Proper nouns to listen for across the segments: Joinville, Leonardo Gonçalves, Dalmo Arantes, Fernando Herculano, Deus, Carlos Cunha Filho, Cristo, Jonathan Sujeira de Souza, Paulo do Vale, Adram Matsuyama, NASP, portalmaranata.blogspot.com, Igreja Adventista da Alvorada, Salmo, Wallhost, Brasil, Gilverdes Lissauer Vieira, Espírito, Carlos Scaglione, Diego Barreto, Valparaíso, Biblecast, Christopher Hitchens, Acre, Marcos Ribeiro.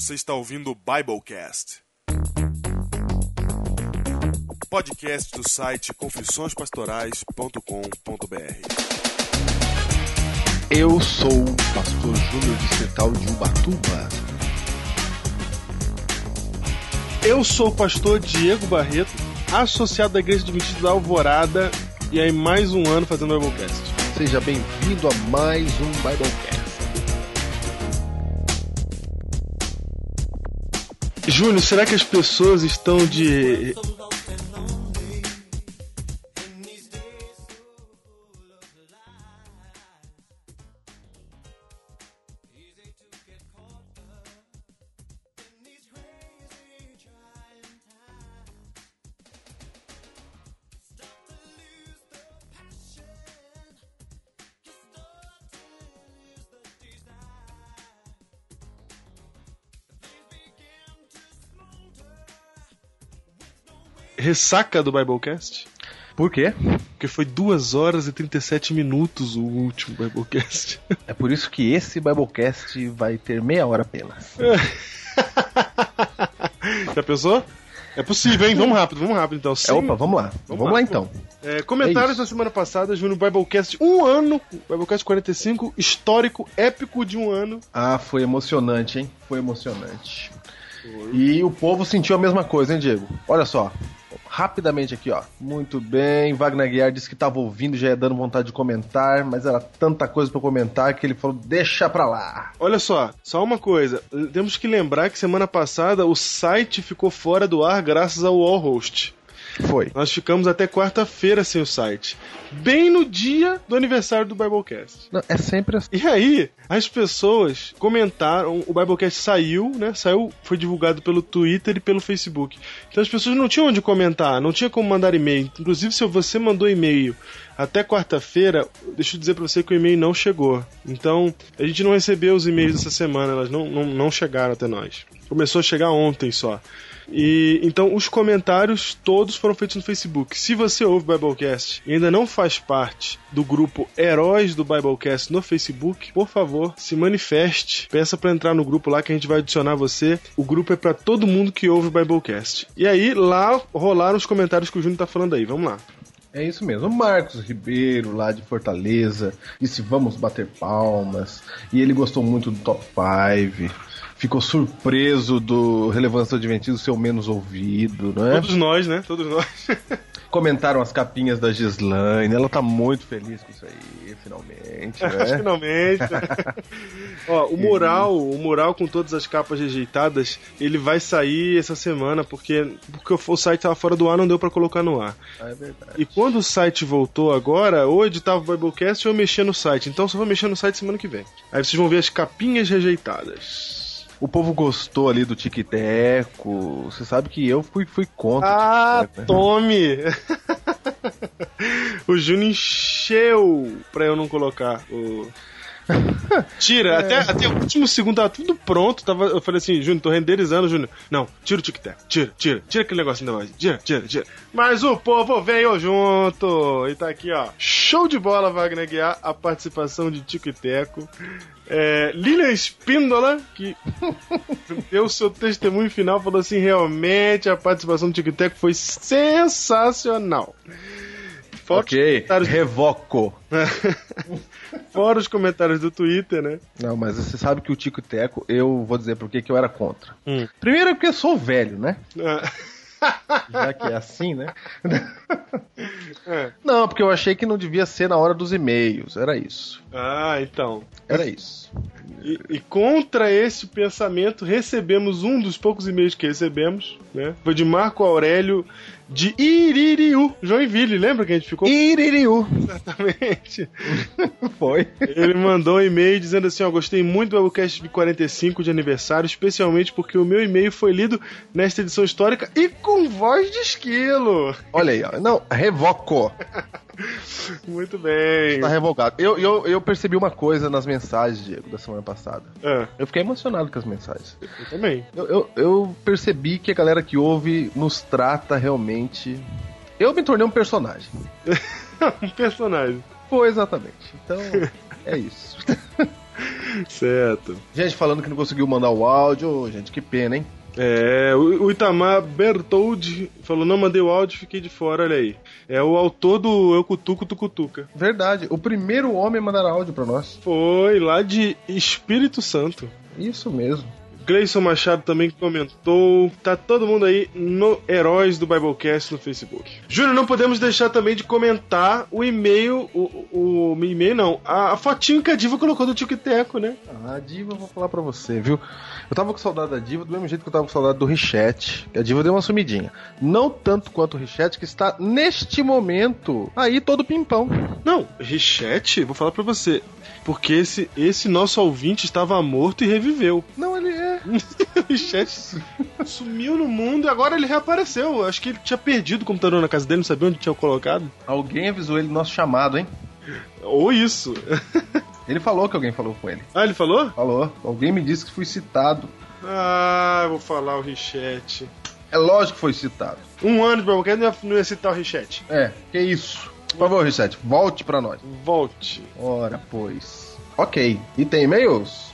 Você está ouvindo o Biblecast, podcast do site confissõespastorais.com.br. Eu sou o pastor Júnior Distrital de Ubatuba. Eu sou o pastor Diego Barreto, associado da Igreja Adventista da Alvorada, e aí mais um ano fazendo o Biblecast. Seja bem-vindo a mais um Biblecast. Júnior, será que as pessoas estão de... Ressaca do Biblecast? Por quê? Porque foi 2 horas e 37 minutos o último Biblecast. É por isso que esse Biblecast vai ter meia hora apenas. Já pensou? É possível, hein? Vamos rápido então. Sim. Opa, vamos lá então. Comentários da semana passada, Júnior, Biblecast 1 ano, Biblecast 45, histórico, épico de 1 ano. Ah, foi emocionante, hein? Foi emocionante. Foi. E o povo sentiu a mesma coisa, hein, Diego? Olha só. Rapidamente aqui, ó. Muito bem, Wagner Guiar disse que estava ouvindo, já ia dando vontade de comentar, mas era tanta coisa para comentar que ele falou, deixa pra lá. Olha só uma coisa, temos que lembrar que semana passada o site ficou fora do ar graças ao Wallhost. Foi. Nós ficamos até quarta-feira sem o site. Bem no dia do aniversário do Biblecast. Não, é sempre assim. E aí, as pessoas comentaram, o Biblecast saiu, né? Saiu, foi divulgado pelo Twitter e pelo Facebook. Então as pessoas não tinham onde comentar, não tinha como mandar e-mail. Inclusive, se você mandou e-mail até quarta-feira, deixa eu dizer pra você que o e-mail não chegou. Então, a gente não recebeu os e-mails essa semana, elas não chegaram até nós. Começou a chegar ontem só. E então os comentários todos foram feitos no Facebook. Se você ouve o Biblecast e ainda não faz parte do grupo Heróis do Biblecast no Facebook, por favor, se manifeste. Peça pra entrar no grupo lá que a gente vai adicionar você. O grupo é pra todo mundo que ouve o Biblecast. E aí lá rolaram os comentários que o Júnior tá falando aí, vamos lá. É isso mesmo, o Marcos Ribeiro lá de Fortaleza disse vamos bater palmas. E ele gostou muito do Top 5. Ficou surpreso do Relevância do Adventismo ser o menos ouvido, né? Todos nós, né? Todos nós. Comentaram as capinhas da Gislaine, ela tá muito feliz com isso aí, finalmente, né? Finalmente. Ó, o mural com todas as capas rejeitadas, ele vai sair essa semana, porque o site tava fora do ar, não deu pra colocar no ar. Ah, é verdade. E quando o site voltou agora, ou editava o Biblecast ou eu mexia no site, então só vou mexer no site semana que vem. Aí vocês vão ver as capinhas rejeitadas. O povo gostou ali do Tico-Teco. Você sabe que eu fui contra. Ah, tome! O Júnior encheu pra eu não colocar o... Tira, até o último segundo tava tudo pronto. Eu falei assim, Júnior, tô renderizando, Júnior. Não, tira o Tico-Teco, tira aquele negócio ainda mais. Tira. Mas o povo veio junto. E tá aqui, ó. Show de bola, Wagner Guiar, a participação de Tico-Teco. Lilian Espíndola, que deu o seu testemunho final, falou assim, realmente a participação do Tico-Teco foi sensacional. Fora ok, revoco. Fora os comentários do Twitter, né? Não, mas você sabe que o Tico-Teco, eu vou dizer por que eu era contra. Primeiro é porque eu sou velho, né? Já que é assim, né? Não, porque eu achei que não devia ser na hora dos e-mails, era isso. Ah, então. Era isso. E contra esse pensamento, recebemos um dos poucos e-mails que recebemos, né? Foi de Marco Aurélio de Iririú, Joinville, lembra que a gente ficou? Iririú. Exatamente. Foi. Ele mandou um e-mail dizendo assim, ó, gostei muito do Biblecast de 45 de aniversário, especialmente porque o meu e-mail foi lido nesta edição histórica e com voz de esquilo. Olha aí, ó. Não, revoco. Muito bem. Está revogado. Eu percebi uma coisa nas mensagens, Diego, da semana passada. Eu fiquei emocionado com as mensagens. Eu também. Eu percebi que a galera que ouve nos trata realmente... Eu me tornei um personagem. Um personagem. Foi, exatamente. Então, é isso. Certo. Gente falando que não conseguiu mandar o áudio, gente, que pena, hein? É, o Itamar Bertoldi falou, não mandei o áudio, fiquei de fora, olha aí. É o autor do Eu Cutuco, Tu Cutuca. Verdade, o primeiro homem a mandar áudio pra nós. Foi, lá de Espírito Santo. Isso mesmo. Gleison Machado também comentou. Tá todo mundo aí no Heróis do Biblecast no Facebook. Júnior, não podemos deixar também de comentar o e-mail, o e-mail não, a fotinho que a Diva colocou do Tico-Teco, né? Ah, a Diva, eu vou falar pra você, viu? Eu tava com saudade da Diva do mesmo jeito que eu tava com saudade do Richete. A Diva deu uma sumidinha. Não tanto quanto o Richete, que está neste momento aí todo pimpão. Não, Richete, vou falar pra você, porque esse nosso ouvinte estava morto e reviveu. Não, ele é. O Richete sumiu no mundo e agora ele reapareceu. Acho que ele tinha perdido o computador na casa dele, não sabia onde tinha colocado. Alguém avisou ele do nosso chamado, hein? Ou isso. Ele falou que alguém falou com ele. Ah, ele falou? Falou. Alguém me disse que fui citado. Ah, eu vou falar o Richete. É lógico que foi citado. 1 ano de Biblecast não ia citar o Richete. É, que isso. Por favor, Richete, volte pra nós. Volte. Ora, pois. Ok. E tem e-mails?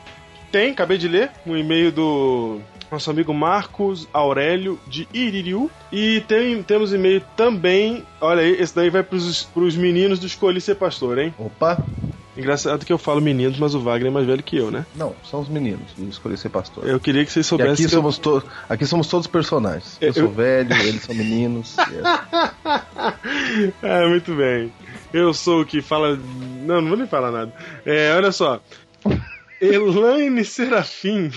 Tem, acabei de ler, um e-mail do nosso amigo Marcos Aurélio de Iririú. E temos e-mail também, olha aí, esse daí vai pros meninos do Escolhi Ser Pastor, hein? Opa! Engraçado que eu falo meninos, mas o Wagner é mais velho que eu, né? Não, são os meninos do Escolhi Ser Pastor. Eu queria que vocês soubessem. E aqui, aqui somos todos personagens. Eu sou velho, eles são meninos. Ah, muito bem. Eu sou o que fala... Não, não vou nem falar nada. É, olha só... Elaine Serafim,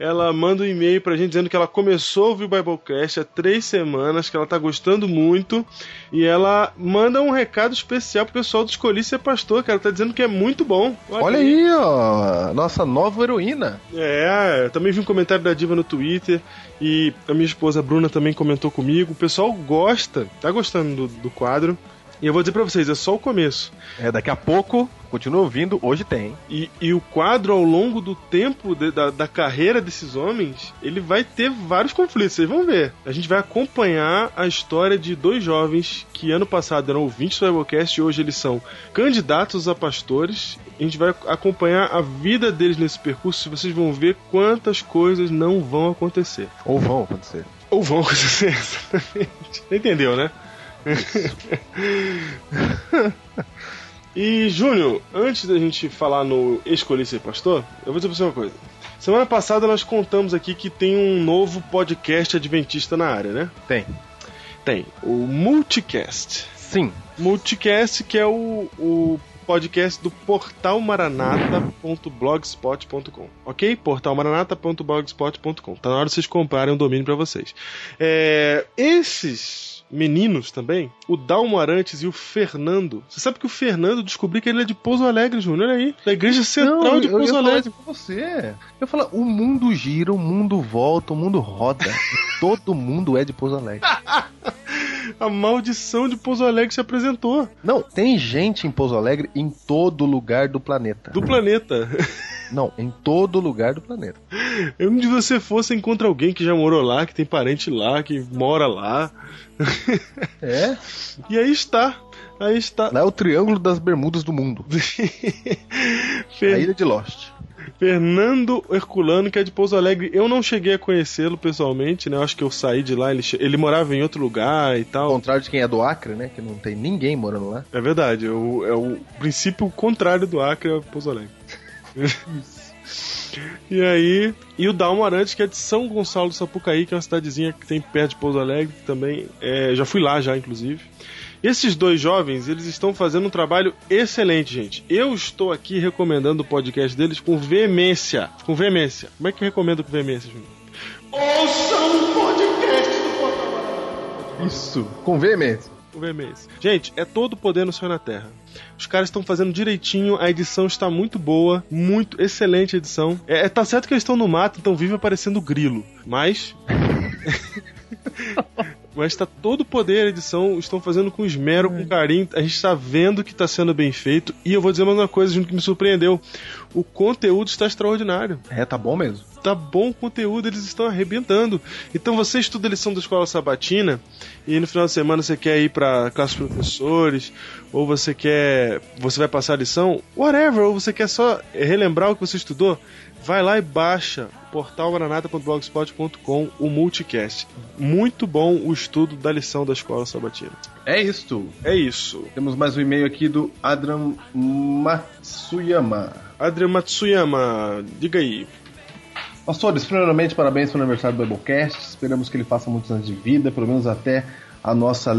ela manda um e-mail pra gente dizendo que ela começou a ouvir o Biblecast há 3 semanas, que ela tá gostando muito, e ela manda um recado especial pro pessoal do Escolhi Ser Pastor, que ela tá dizendo que é muito bom. Olha aí, ó, nossa nova heroína. É, eu também vi um comentário da Diva no Twitter, e a minha esposa Bruna também comentou comigo. O pessoal gosta, tá gostando do quadro. E eu vou dizer pra vocês, é só o começo. É, daqui a pouco, continua ouvindo, hoje tem. E o quadro, ao longo do tempo da carreira desses homens, ele vai ter vários conflitos, vocês vão ver. A gente vai acompanhar a história de 2 jovens que ano passado eram ouvintes do Biblecast e hoje eles são candidatos a pastores. A gente vai acompanhar a vida deles nesse percurso e vocês vão ver quantas coisas não vão acontecer. Ou vão acontecer. Ou vão acontecer, exatamente. Entendeu, né? E Júnior, antes da gente falar no Escolhi Ser Pastor, eu vou dizer pra você uma coisa. Semana passada nós contamos aqui que tem um novo podcast adventista na área, né? Tem o Multicast. Sim, Multicast, que é o podcast do portalmaranata.blogspot.com, ok? portalmaranata.blogspot.com. Tá na hora de vocês comprarem um domínio pra vocês. Esses meninos também, o Dalmo Arantes e o Fernando. Você sabe que o Fernando descobriu que ele é de Pouso Alegre, Júnior, olha aí, da igreja central. Não, de Pouso Alegre. Eu falo, o mundo gira, o mundo volta, o mundo roda. Todo mundo é de Pouso Alegre. A maldição de Pouso Alegre se apresentou. Não, tem gente em Pouso Alegre em todo lugar do planeta. Do planeta. Não, em todo lugar do planeta. Onde você for, você encontra alguém que já morou lá, que tem parente lá, que mora lá. É? E aí está. Aí está. Lá é o Triângulo das Bermudas do mundo. A ilha de Lost. Fernando Herculano, que é de Pouso Alegre. Eu não cheguei a conhecê-lo pessoalmente, né? Eu acho que eu saí de lá, ele morava em outro lugar e tal. Ao contrário de quem é do Acre, né? Que não tem ninguém morando lá. É verdade, é o princípio contrário do Acre, é Pouso Alegre. E aí, e o Dalmo Arantes, que é de São Gonçalo do Sapucaí, que é uma cidadezinha que tem perto de Pouso Alegre também. Já fui lá já, inclusive. Esses 2 jovens, eles estão fazendo um trabalho excelente, gente. Eu estou aqui recomendando o podcast deles com veemência. Com veemência. Como é que eu recomendo com veemência, gente? Ouçam o podcast do Portal. Isso, com veemência. Com veemência. Gente, é todo o poder no céu e na terra. Os caras estão fazendo direitinho, a edição está muito boa, muito excelente a edição. Tá certo que eles estão no mato, então vive aparecendo grilo. Mas... Mas tá todo o poder, a edição, estão fazendo com esmero, com carinho. A gente tá vendo que tá sendo bem feito. E eu vou dizer mais uma coisa, Júnior, que me surpreendeu. O conteúdo está extraordinário. É, tá bom mesmo. dá bom conteúdo, eles estão arrebentando. Então você estuda a lição da escola sabatina e no final de semana você quer ir para classe de professores, ou você vai passar a lição, whatever, ou você quer só relembrar o que você estudou, vai lá e baixa portalmaranata.blogspot.com, o Multicast. Muito bom o estudo da lição da escola sabatina. É isto. É isso. Temos mais um e-mail aqui do Adram Matsuyama. Adram Matsuyama, diga aí. Pastores, primeiramente, parabéns pelo aniversário do Biblecast. Esperamos que ele faça muitos anos de vida, pelo menos até que a nossa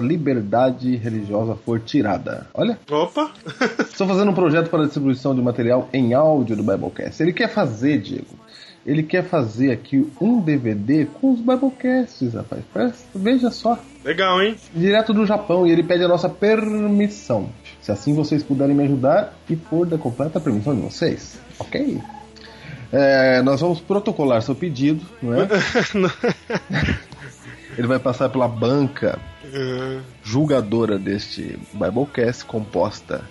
liberdade religiosa for tirada. Olha. Opa! Estou fazendo um projeto para a distribuição de material em áudio do Biblecast. Ele quer fazer aqui um DVD com os Biblecasts, rapaz. Veja só. Legal, hein? Direto do Japão, e ele pede a nossa permissão. Se assim vocês puderem me ajudar e for da completa permissão de vocês. Ok? Nós vamos protocolar seu pedido, não é? Ele vai passar pela banca julgadora deste Biblecast, composta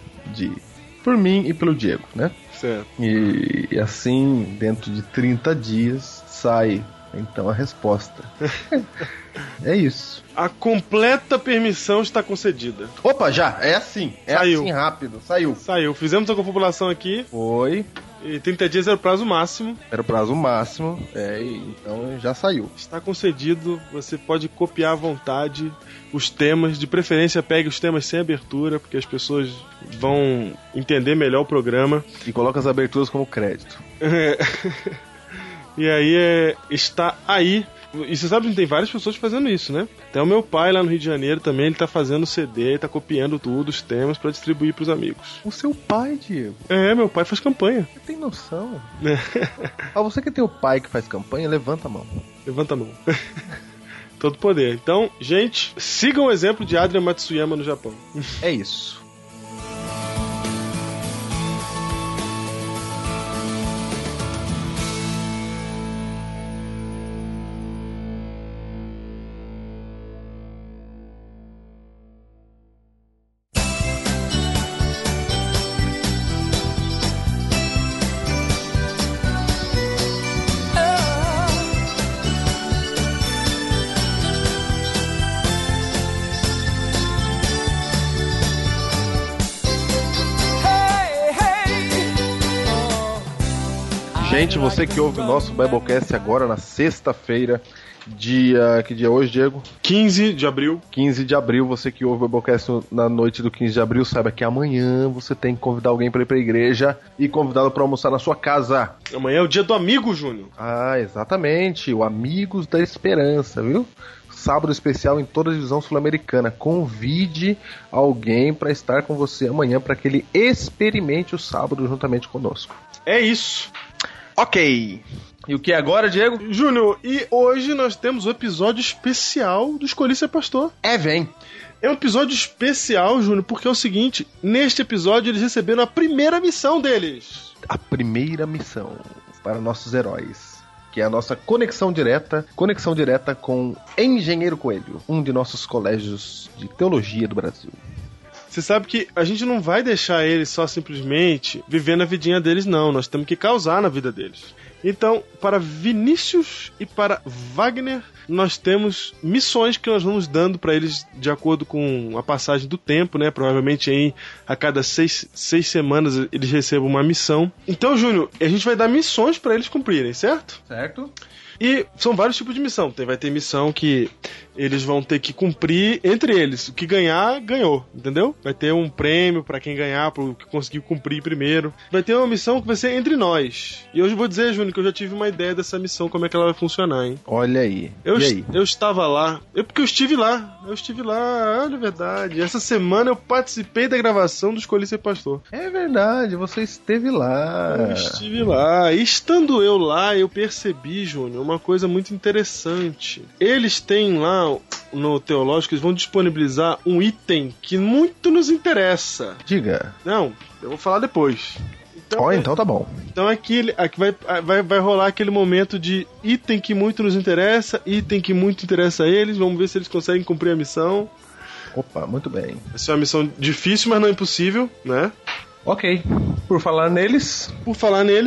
por mim e pelo Diego, né? Certo. E assim, dentro de 30 dias, sai então a resposta. É isso. A completa permissão está concedida. Opa, já! É assim. Saiu. Assim rápido. Saiu. Fizemos a confabulação aqui. Foi. E 30 dias era o prazo máximo. Então já saiu. Está concedido, você pode copiar à vontade os temas. De preferência, pegue os temas sem abertura, porque as pessoas vão entender melhor o programa. E coloca as aberturas como crédito. E aí está aí. E você sabe que tem várias pessoas fazendo isso, né? Até o meu pai lá no Rio de Janeiro também, ele tá fazendo CD, ele tá copiando tudo, os temas, pra distribuir pros amigos. O seu pai, Diego? É, meu pai faz campanha. Você tem noção? Você que tem o pai que faz campanha, levanta a mão. Todo poder. Então, gente, sigam o exemplo de Adrian Matsuyama no Japão. É isso. Gente, você que ouve o nosso Biblecast agora na sexta-feira, que dia é hoje, Diego? 15 de abril. 15 de abril, você que ouve o Biblecast na noite do 15 de abril, saiba que amanhã você tem que convidar alguém para ir pra igreja e convidá-lo para almoçar na sua casa. Amanhã é o dia do amigo, Júnior. Ah, exatamente, o Amigos da Esperança, viu? Sábado especial em toda a divisão sul-americana. Convide alguém para estar com você amanhã para que ele experimente o sábado juntamente conosco. É isso. Ok. E o que é agora, Diego? Júnior, e hoje nós temos um episódio especial do Escolhi Ser Pastor. É um episódio especial, Júnior, porque é o seguinte: neste episódio eles receberam a primeira missão deles. A primeira missão para nossos heróis, que é a nossa conexão direta com Engenheiro Coelho, um de nossos colégios de teologia do Brasil. Você sabe que a gente não vai deixar eles só simplesmente vivendo a vidinha deles, não. Nós temos que causar na vida deles. Então, para Vinícius e para Wagner, nós temos missões que nós vamos dando para eles de acordo com a passagem do tempo, né? Provavelmente aí a cada seis semanas eles recebam uma missão. Então, Júnior, a gente vai dar missões para eles cumprirem, certo? Certo. E são vários tipos de missão. Vai ter missão que eles vão ter que cumprir entre eles. O que ganhar, ganhou, entendeu? Vai ter um prêmio pra quem ganhar, pro que conseguiu cumprir primeiro. Vai ter uma missão que vai ser entre nós. E hoje eu vou dizer, Júnior, que eu já tive uma ideia dessa missão, como é que ela vai funcionar, hein? Olha aí. Eu estava lá. Eu estive lá, olha, é verdade. Essa semana eu participei da gravação do Escolhi Ser Pastor. É verdade, você esteve lá. Eu estive lá. E estando eu lá, eu percebi, Júnior, uma coisa muito interessante. Eles têm lá no Teológico, eles vão disponibilizar um item que muito nos interessa. Diga. Não, eu vou falar depois. Então tá bom. Então aqui vai rolar aquele momento de item que muito nos interessa, item que muito interessa a eles. Vamos ver se eles conseguem cumprir a missão. Opa, muito bem. Essa é uma missão difícil, mas não impossível, né? Ok, por falar neles,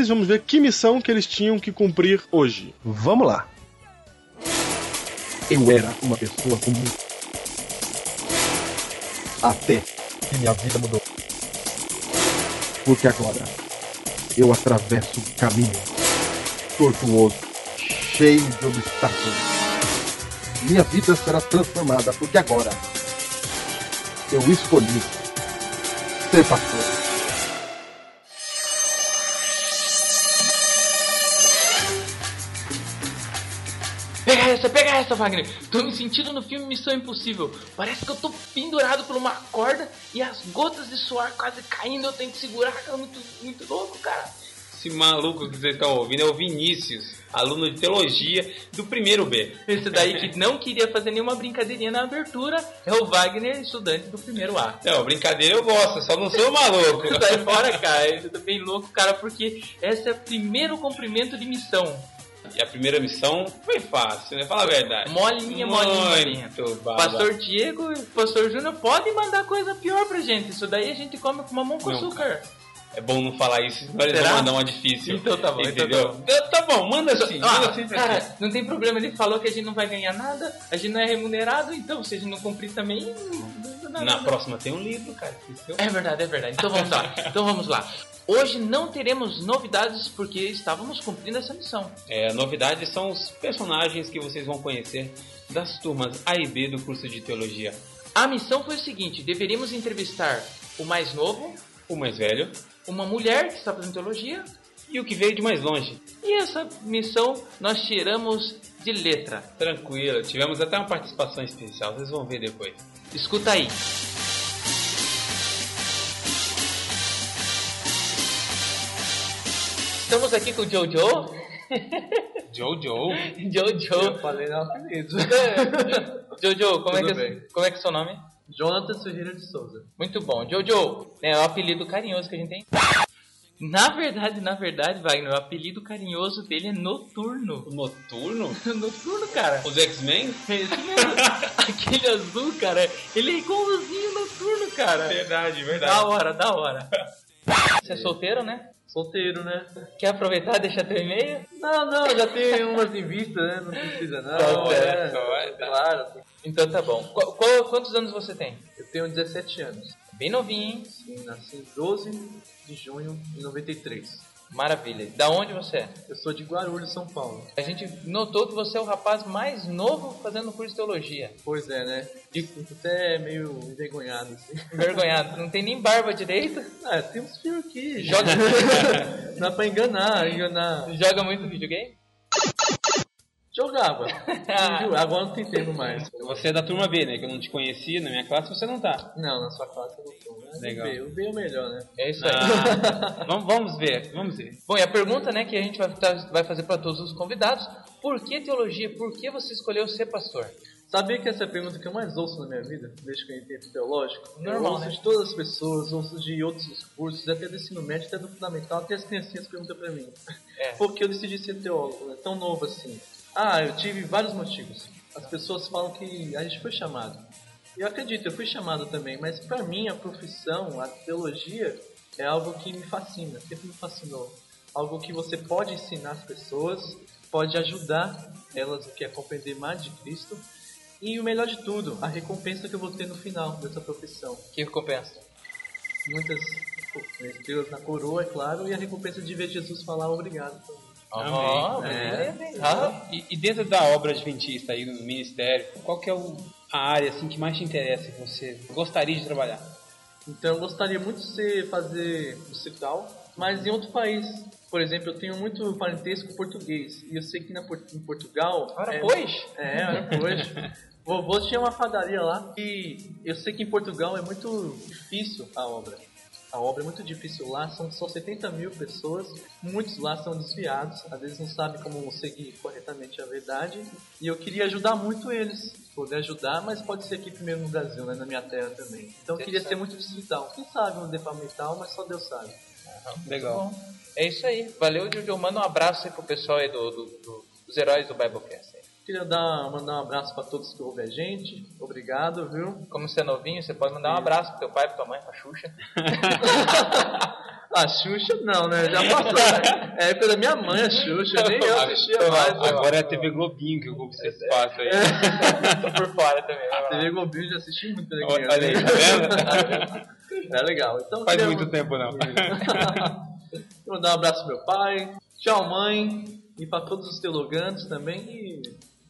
vamos ver que missão que eles tinham que cumprir hoje. Vamos lá. Eu era uma pessoa comum, até que minha vida mudou, porque agora eu atravesso um caminho tortuoso, cheio de obstáculos. Minha vida será transformada, porque agora eu escolhi ser pastor. Pega essa, Wagner. Tô me sentindo no filme Missão Impossível. Parece que eu tô pendurado por uma corda e as gotas de suor quase caindo. Eu tenho que segurar, cara. Muito, muito louco, cara. Esse maluco que vocês estão ouvindo é o Vinícius, aluno de teologia do primeiro B. Esse daí que não queria fazer nenhuma brincadeirinha na abertura é o Wagner, estudante do primeiro A. Não, brincadeira eu gosto, só não sou maluco. Sai fora, cara. Eu tô bem louco, cara, porque esse é o primeiro cumprimento de missão. E a primeira missão foi fácil, né? Fala a verdade. Molinha. Pastor Diego e Pastor Júnior podem mandar coisa pior pra gente. Isso daí a gente come com mamão com açúcar. É bom não falar isso, senão eles vão mandar uma difícil. Então tá bom, entendeu? Tá bom, manda assim. Cara, não tem problema, ele falou que a gente não vai ganhar nada, a gente não é remunerado, então se a gente não cumprir também... Na próxima tem um livro, cara. É verdade. Então vamos lá. Hoje não teremos novidades porque estávamos cumprindo essa missão. Novidades são os personagens que vocês vão conhecer das turmas A e B do curso de Teologia. A missão foi o seguinte: deveríamos entrevistar o mais novo, o mais velho, uma mulher que está fazendo Teologia e o que veio de mais longe. E essa missão nós tiramos de letra. Tranquilo, tivemos até uma participação especial, vocês vão ver depois. Escuta aí. Estamos aqui com o Jojo. Eu falei na hora mesmo. Jojo, como é que é o seu nome? Jonathan Sujeira de Souza. Muito bom. Jojo, é o apelido carinhoso que a gente tem. Na verdade, Wagner, o apelido carinhoso dele é Noturno. Noturno? Noturno, cara. Os X-Men? Esse mesmo. Aquele azul, cara. Ele é igualzinho Noturno, cara. Verdade. Da hora. Você é solteiro, né? Solteiro, né? Quer aproveitar e deixar teu e-mail? Não, já tem umas em vista, né? Não precisa, não. Claro. Então tá bom. Quantos anos você tem? Eu tenho 17 anos. Bem novinho, hein? Sim, nasci 12 de junho de 93. Maravilha. Da onde você é? Eu sou de Guarulhos, São Paulo. A gente notou que você é o rapaz mais novo fazendo curso de Teologia. Pois é, né? Fico até meio envergonhado, assim. Envergonhado? Não tem nem barba direito? Ah, tem uns fios aqui. Joga... Não dá pra enganar. Joga muito videogame? Jogava. Agora não tem tempo mais. Você é da turma B, né? Que eu não te conhecia, na minha classe você não tá. Não, na sua classe eu não tô. Né? Legal. O B é o melhor, né? É isso aí. Vamos ver. Bom, e a pergunta, né, que a gente vai fazer para todos os convidados: por que teologia? Por que você escolheu ser pastor? Sabia que essa é a pergunta que eu mais ouço na minha vida, desde que eu entrei pro teológico? Normal, eu ouço, né? De todas as pessoas, ouço de outros cursos, até do ensino médio, até do fundamental, até as criancinhas perguntam pra mim. Por que eu decidi ser teólogo? É tão novo assim. Eu tive vários motivos. As pessoas falam que a gente foi chamado. Eu acredito, eu fui chamado também, mas pra mim a profissão, a teologia, é algo que me fascina, sempre me fascinou. Algo que você pode ensinar as pessoas, pode ajudar elas a compreender mais de Cristo. E o melhor de tudo, a recompensa que eu vou ter no final dessa profissão. Que recompensa? Muitas estrelas na coroa, é claro, e a recompensa de ver Jesus falar obrigado. E dentro da obra adventista aí no ministério, qual que é a área assim, que mais te interessa, que você gostaria de trabalhar? Então, eu gostaria muito de fazer musical, mas em outro país. Por exemplo, eu tenho muito parentesco português, e eu sei que em Portugal... Ora, pois! Vovô tinha uma padaria lá, e eu sei que em Portugal é muito difícil a obra. A obra é muito difícil lá, são só 70 mil pessoas, muitos lá são desviados, às vezes não sabem como seguir corretamente a verdade, e eu queria ajudar muito eles, poder ajudar, mas pode ser aqui primeiro no Brasil, né, na minha terra também. Então eu queria ser muito distrital, quem sabe um departamental, mas só Deus sabe. Legal. É isso aí, valeu, Júlio, manda um abraço aí pro pessoal aí dos heróis do Biblecast. Queria mandar um abraço para todos que ouvem a gente. Obrigado, viu? Como você é novinho, você pode mandar um abraço pro teu pai, pra tua mãe, pra Xuxa. A Xuxa não, né? Já passou. Né? É época da minha mãe, a Xuxa. Nem eu assistia mais. Agora é a TV Globinho que ocupa esse espaço aí. Tô por fora também. A TV Globinho eu já assisti muito. Olha aí, tá vendo? É legal. Então, faz muito tempo não. Vou mandar um abraço pro meu pai. Tchau, mãe. E pra todos os teologantes também. E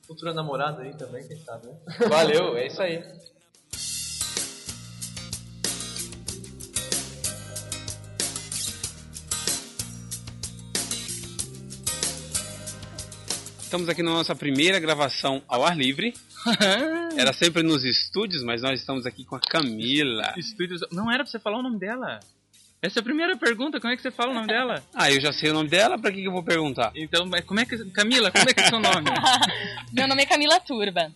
futura namorada aí também, quem sabe, né? Valeu, é isso aí. Estamos aqui na nossa primeira gravação ao ar livre. Era sempre nos estúdios, mas nós estamos aqui com a Camila. Estúdios? Não era pra você falar o nome dela? Essa é a primeira pergunta, como é que você fala o nome dela? Ah, eu já sei o nome dela, pra que eu vou perguntar? Então, mas como é que... Camila, como é que é seu nome? Meu nome é Camila Turba.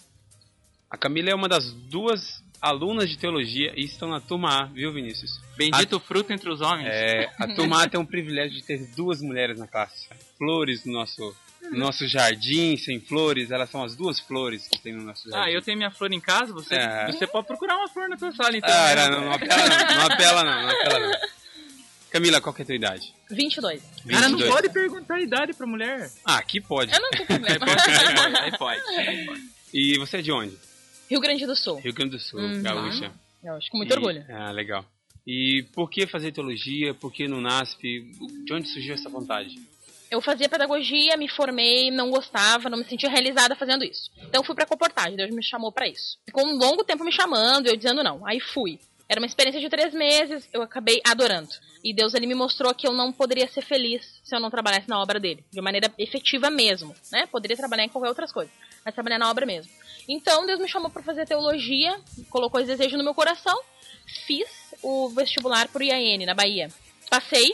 A Camila é uma das duas alunas de teologia e estão na turma A, viu, Vinícius? Bendito fruto entre os homens. É, a turma A tem o privilégio de ter duas mulheres na classe. Flores no nosso jardim sem flores, elas são as duas flores que tem no nosso jardim. Ah, eu tenho minha flor em casa, você pode procurar uma flor na tua sala, então. Ah, não apela não. Camila, qual que é a tua idade? 22. Cara, não pode perguntar a idade pra mulher. Ah, aqui pode. Eu não tenho problema. Aí pode. E você é de onde? Rio Grande do Sul, gaúcha. Gaúcha, com muito orgulho. Ah, legal. E por que fazer teologia? Por que no NASP? De onde surgiu essa vontade? Eu fazia pedagogia, me formei, não gostava, não me sentia realizada fazendo isso. Então eu fui pra comportagem, Deus me chamou pra isso. Ficou um longo tempo me chamando, eu dizendo não, aí fui. Era uma experiência de 3 meses, eu acabei adorando. E Deus ele me mostrou que eu não poderia ser feliz se eu não trabalhasse na obra dele, de maneira efetiva mesmo, né? Poderia trabalhar em qualquer outras coisas, mas trabalhar na obra mesmo. Então Deus me chamou pra fazer teologia, colocou esse desejo no meu coração, fiz o vestibular pro IAN, na Bahia. Passei.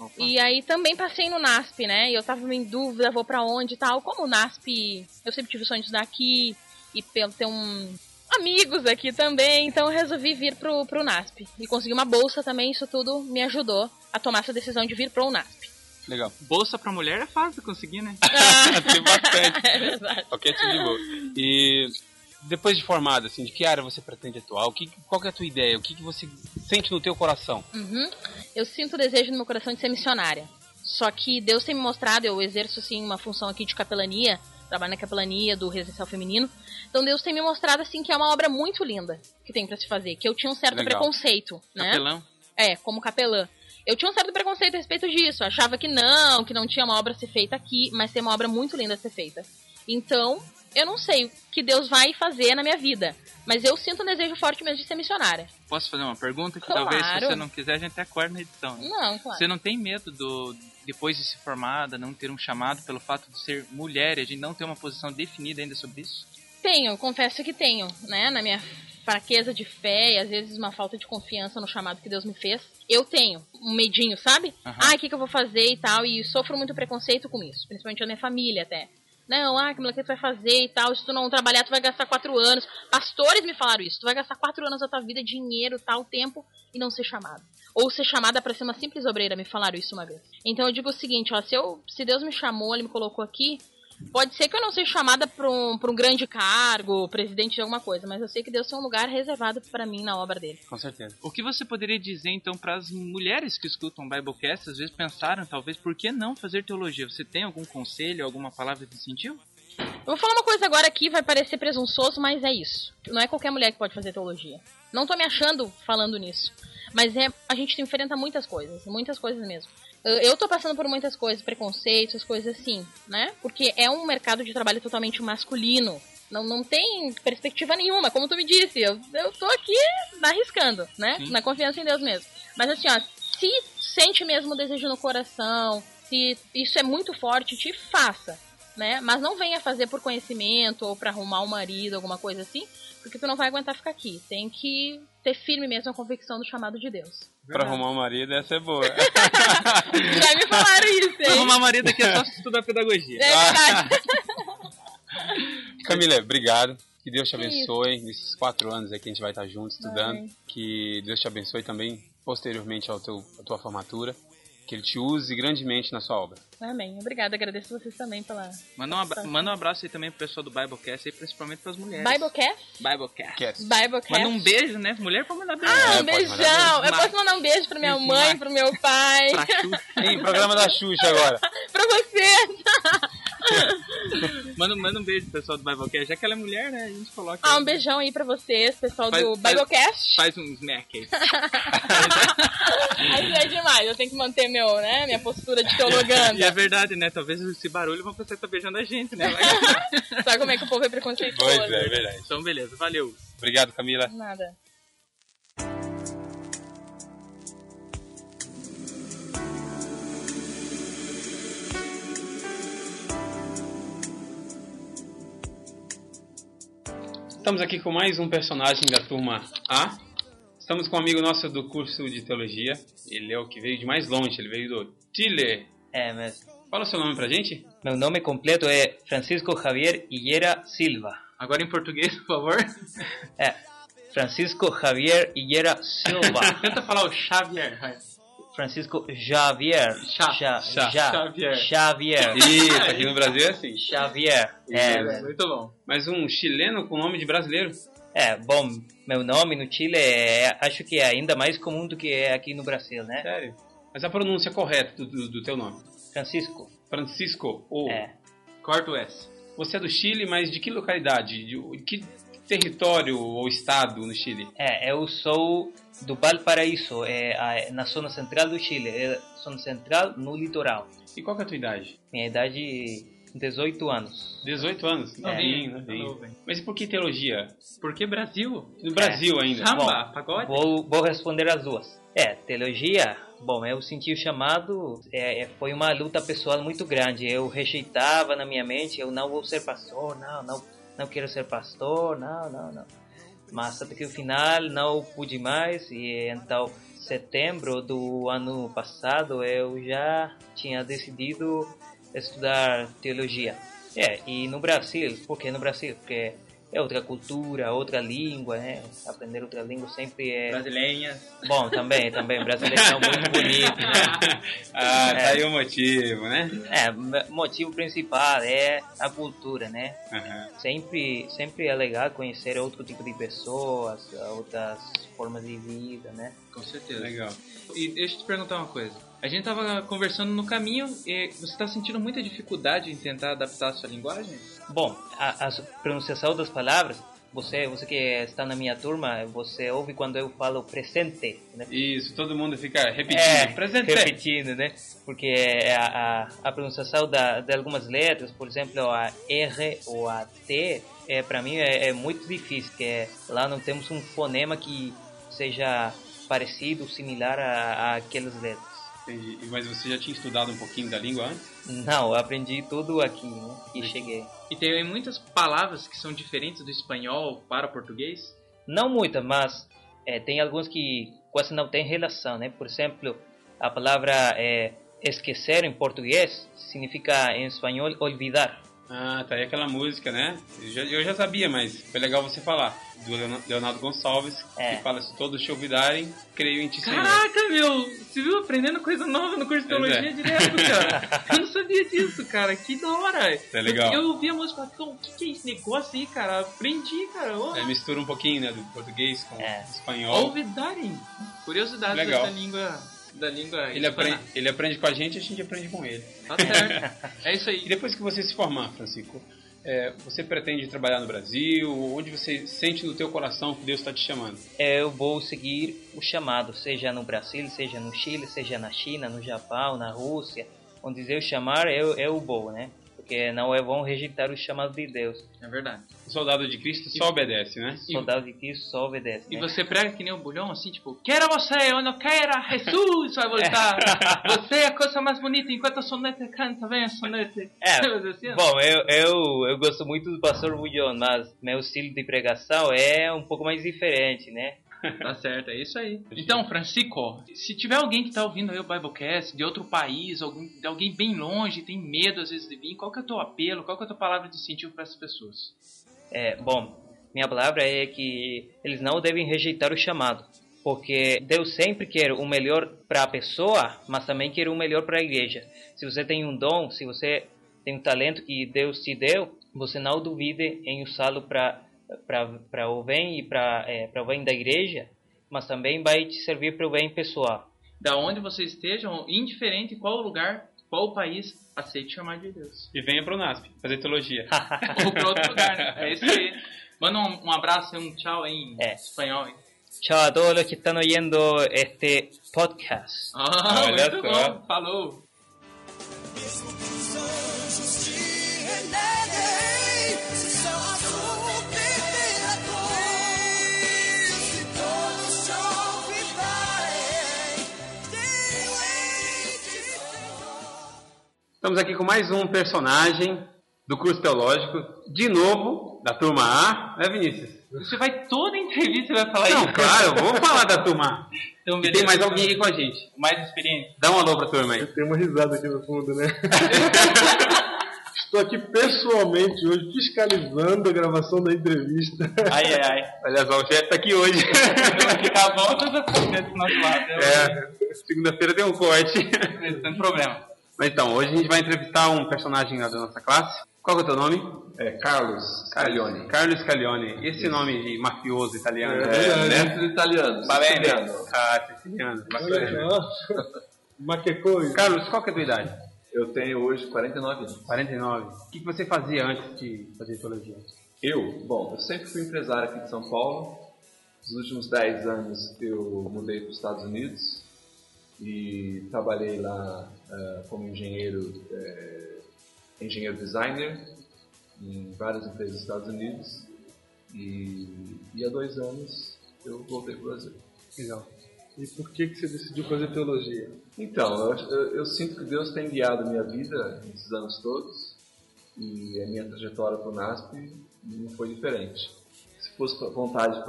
Opa. E aí também passei no NASP, né? E eu tava em dúvida, vou pra onde e tal. Como o NASP, eu sempre tive o sonho de estudar aqui e pelo ter amigos aqui também, então eu resolvi vir pro NASP. E consegui uma bolsa também, isso tudo me ajudou a tomar essa decisão de vir pro NASP. Legal. Bolsa pra mulher é fácil de conseguir, né? Tem bastante. É verdade. Qualquer tipo de bolsa. E depois de formado, assim, de que área você pretende atuar? Qual que é a tua ideia? O que você sente no teu coração? Uhum. Eu sinto o desejo no meu coração de ser missionária. Só que Deus tem me mostrado, eu exerço, assim, uma função aqui de capelania, trabalho na capelania do residencial feminino. Então Deus tem me mostrado, assim, que é uma obra muito linda que tem pra se fazer, que eu tinha um certo preconceito, né? Capelão? É, como capelã. Eu tinha um certo preconceito a respeito disso. Eu achava que não tinha uma obra a ser feita aqui, mas tem uma obra muito linda a ser feita. Então... eu não sei o que Deus vai fazer na minha vida, mas eu sinto um desejo forte mesmo de ser missionária. Posso fazer uma pergunta? Que claro. Talvez, se você não quiser, a gente até corta na edição. Né? Não, claro. Você não tem medo depois de se formada, não ter um chamado pelo fato de ser mulher e a gente não ter uma posição definida ainda sobre isso? Tenho, confesso que tenho, né? Na minha fraqueza de fé e às vezes uma falta de confiança no chamado que Deus me fez, eu tenho um medinho, sabe? Uhum. Ah, o que eu vou fazer e tal, e sofro muito preconceito com isso, principalmente na minha família até. Não, Camila, o que tu vai fazer e tal? Se tu não trabalhar, tu vai gastar 4 anos. Pastores me falaram isso. Tu vai gastar 4 anos da tua vida, dinheiro, tal, tempo, e não ser chamada. Ou ser chamada pra ser uma simples obreira. Me falaram isso uma vez. Então eu digo o seguinte, ó, se Deus me chamou, ele me colocou aqui, pode ser que eu não seja chamada pra um grande cargo, presidente de alguma coisa, mas eu sei que Deus tem um lugar reservado pra mim na obra dele. Com certeza. O que você poderia dizer, então, pras mulheres que escutam o Biblecast, às vezes pensaram, talvez, por que não fazer teologia? Você tem algum conselho, alguma palavra de incentivo? Eu vou falar uma coisa agora aqui, vai parecer presunçoso, mas é isso. Não é qualquer mulher que pode fazer teologia. Não tô me achando falando nisso, mas a gente enfrenta muitas coisas mesmo. Eu tô passando por muitas coisas, preconceitos, coisas assim, né? Porque é um mercado de trabalho totalmente masculino. Não tem perspectiva nenhuma, como tu me disse. Eu tô aqui arriscando, né? Sim. Na confiança em Deus mesmo. Mas assim, ó, se sente mesmo o desejo no coração, se isso é muito forte, te faça, né? Mas não venha fazer por conhecimento ou pra arrumar um marido, alguma coisa assim, porque tu não vai aguentar ficar aqui. Tem que ter firme mesmo a convicção do chamado de Deus. Pra arrumar um marido, essa é boa. Já me falaram isso, hein? Pra arrumar um marido aqui é só estudar pedagogia. É verdade. Camila, obrigado. Que Deus te abençoe nesses 4 anos aí que a gente vai estar juntos estudando. Amém. Que Deus te abençoe também posteriormente à tua formatura. Que Ele te use grandemente na sua obra. Amém. Obrigada. Agradeço a vocês também pela... Manda um abraço aí também pro pessoal do Biblecast, aí, principalmente pras mulheres. Biblecast. Manda um beijo, né? Mulher pode mandar beijo. Ah, um beijão. Eu posso mandar um beijo pra minha mãe, pro meu pai. Pra Xuxa. Ei, programa da Xuxa agora. Pra você. manda um beijo pro pessoal do Biblecast. Já que ela é mulher, né? A gente coloca... Ah, um beijão aí pra vocês, pessoal do Biblecast. Faz um smack aí. Aí é demais. Eu tenho que manter minha postura de teologando. E é verdade, né? Talvez esse barulho vão pensar que tá beijando a gente, né? Sabe como é que o povo é preconceituoso? Pois é, verdade. Então, beleza. Valeu. Obrigado, Camila. Nada. Estamos aqui com mais um personagem da turma A. Estamos com um amigo nosso do curso de teologia. Ele é o que veio de mais longe, ele veio do Chile. É mesmo. Fala o seu nome pra gente. Meu nome completo é Francisco Javier Higuera Silva. Agora em português, por favor. É, Francisco Javier Higuera Silva. Tenta falar o Xavier. Francisco Javier. Xavier. Isso, aqui no Brasil é assim. Xavier. É, muito bom. Mas um chileno com nome de brasileiro. É, bom, meu nome no Chile acho que é ainda mais comum do que é aqui no Brasil, né? Sério? Mas a pronúncia correta do teu nome? Francisco, ou... É. Corta o S. Você é do Chile, mas de que localidade? De que território ou estado no Chile? É, eu sou do Valparaíso, na zona central do Chile, zona central no litoral. E qual que é a tua idade? Minha idade... 18 anos. 18 anos? Não vem. Mas por que teologia? Porque Brasil. No Brasil ainda. Samba, pagode. Vou responder as duas. Teologia, bom, eu senti o chamado, foi uma luta pessoal muito grande. Eu rejeitava na minha mente, eu não vou ser pastor, não quero ser pastor, não. Mas até que no final não pude mais, e então, setembro do ano passado, eu já tinha decidido... estudar teologia. E no Brasil, por que no Brasil? Porque é outra cultura, outra língua, né? Aprender outra língua sempre é... Brasileira. Bom, também, brasileiros são muito bonitos, né? Ah, tá aí o motivo, né? Motivo principal é a cultura, né? Uhum. Sempre é legal conhecer outro tipo de pessoas, outras formas de vida, né? Com certeza. Legal. E deixa eu te perguntar uma coisa. A gente estava conversando no caminho e você está sentindo muita dificuldade em tentar adaptar a sua linguagem? Bom, a pronunciação das palavras, você que está na minha turma, você ouve quando eu falo presente, né? Isso, todo mundo fica repetindo, presente. Repetindo, né? Porque a pronunciação de algumas letras, por exemplo, a R ou a T, para mim é muito difícil, porque lá não temos um fonema que seja parecido, similar a aquelas letras. Entendi. Mas você já tinha estudado um pouquinho da língua antes? Não, eu aprendi tudo aqui, né? E cheguei. E tem muitas palavras que são diferentes do espanhol para o português? Não muitas, mas tem algumas que quase não tem relação, né? Por exemplo, a palavra esquecer em português significa em espanhol olvidar. Ah, tá aí aquela música, né? Eu já sabia, mas foi legal você falar. Do Leonardo Gonçalves, que fala: se todos te ouvidarem, creio em ti, Senhor. Caraca, meu! Você viu aprendendo coisa nova no curso de teologia direto, cara? Eu não sabia disso, cara. Que da hora! É legal. Eu ouvi a música e falei: o que é esse negócio aí, cara? Aprendi, cara. Oh. Mistura um pouquinho, né? Do português com espanhol. Ouvidarem. Curiosidade legal. Da língua ele aprende com a gente aprende com ele. Tá certo. É isso aí. E depois que você se formar, Francisco, você pretende trabalhar no Brasil? Onde você sente no teu coração que Deus está te chamando? Eu vou seguir o chamado, seja no Brasil, seja no Chile, seja na China, no Japão, na Rússia. Onde Deus chamar, eu vou, né? Porque não vão rejeitar o chamado de Deus. É verdade. O soldado de Cristo só obedece, né? O soldado de Cristo só obedece. E você prega que nem um bulhão, assim, tipo... Quero você, eu não quero, Jesus vai voltar. Você é a coisa mais bonita, enquanto a sonete canta, vem a sonete. Bom, eu gosto muito do pastor bulhão, mas meu estilo de pregação é um pouco mais diferente, né? Tá certo, é isso aí. Então, Francisco, se tiver alguém que tá ouvindo aí o Biblecast de outro país, alguém bem longe, tem medo às vezes de vir, qual que é o teu apelo, qual que é a tua palavra de incentivo para essas pessoas? Bom, minha palavra é que eles não devem rejeitar o chamado. porque Deus sempre quer o melhor para a pessoa, mas também quer o melhor para a igreja. Se você tem um dom, se você tem um talento que Deus te deu, você não duvide em usá-lo para o bem e para o bem da igreja, mas também vai te servir para o bem pessoal. Da onde vocês estejam, indiferente qual lugar, qual país, aceite chamar de Deus. E venha para o NASP fazer teologia. Ou para outro lugar, né? É isso aí. Manda um abraço e um tchau em espanhol. Hein? Tchau a todos que estão ouvindo este podcast. Ah, muito bom. Falou. Mesmo que os anjos te reneguem, se são a sua primeira dor, se todos te olvidarem, teu hei de Senhor. Estamos aqui com mais um personagem do curso teológico, de novo, da turma A, né, Vinícius? Você vai toda a entrevista e vai falar isso. Não, claro, eu vou falar da turma. Então, beleza, tem mais alguém aí com a gente, mais experiente. Dá um alô pra turma aí. Eu tenho uma risada aqui no fundo, né? Estou aqui pessoalmente hoje fiscalizando a gravação da entrevista. Ai, ai, ai. Olha só, o chefe tá aqui hoje. Vai ficar a volta da conversa do nosso lado. Segunda-feira tem um corte. Sem problema. Mas então, hoje a gente vai entrevistar um personagem lá da nossa classe. Qual é o teu nome? É Carlos Scaglione. Carlos Scaglione. Esse nome de mafioso italiano. É, italiano. Siciliano. Ah, siciliano. Mas que coisa. Carlos, qual que é a tua idade? Eu tenho hoje 49 anos. 49. O que você fazia antes de fazer teologia? Eu? Bom, eu sempre fui empresário aqui de São Paulo. Nos últimos 10 anos eu mudei para os Estados Unidos e trabalhei lá como engenheiro designer em várias empresas dos Estados Unidos e há 2 anos eu voltei para o Brasil. Legal. E por que você decidiu fazer teologia? Então, eu sinto que Deus tem guiado minha vida nesses anos todos e a minha trajetória para o NASP não foi diferente. Se fosse vontade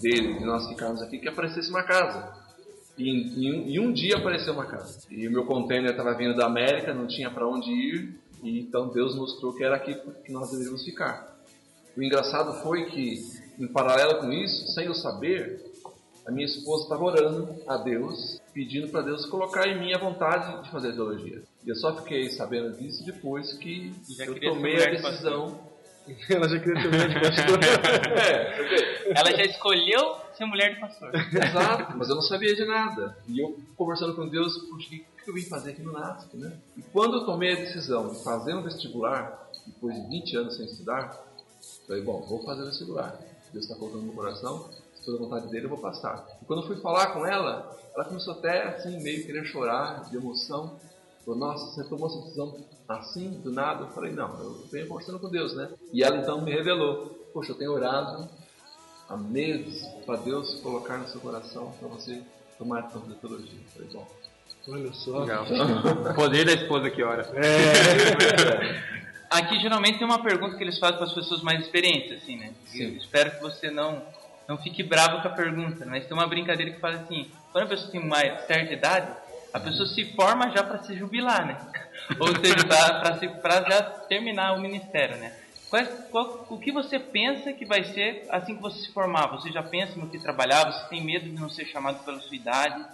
dele de nós ficarmos aqui, que aparecesse uma casa. E um dia apareceu uma casa. E o meu container estava vindo da América, não tinha para onde ir. E então Deus mostrou que era aqui que nós deveríamos ficar. O engraçado foi que, em paralelo com isso, sem eu saber, a minha esposa estava orando a Deus, pedindo para Deus colocar em mim a vontade de fazer teologia. E eu só fiquei sabendo disso depois que eu tomei a decisão. Ela já queria ser mulher de pastor. Ela já escolheu ser mulher de pastor. Exato, mas eu não sabia de nada. E eu, conversando com Deus, puxa, o que eu vim fazer aqui no NASP, né? E quando eu tomei a decisão de fazer um vestibular, depois de 20 anos sem estudar, falei, bom, vou fazer o vestibular. Deus está colocando no meu coração, se for da vontade dele, eu vou passar. E quando eu fui falar com ela, ela começou até assim, meio querendo chorar, de emoção. Falou, nossa, você tomou essa decisão assim, do nada? Eu falei, não, eu venho conversando com Deus, né? E ela então me revelou, poxa, eu tenho orado há meses para Deus colocar no seu coração para você tomar ação de teologia. Eu falei, bom. Olha só. Legal. O poder da esposa que ora. Aqui geralmente tem uma pergunta que eles fazem para as pessoas mais experientes, assim, né? Eu espero que você não fique bravo com a pergunta, mas tem uma brincadeira que fala assim, quando a pessoa tem mais certa idade, a pessoa se forma já para se jubilar, né? Ou seja, para já terminar o ministério, né? O que você pensa que vai ser assim que você se formar? Você já pensa no que trabalhar? Você tem medo de não ser chamado pela sua idade?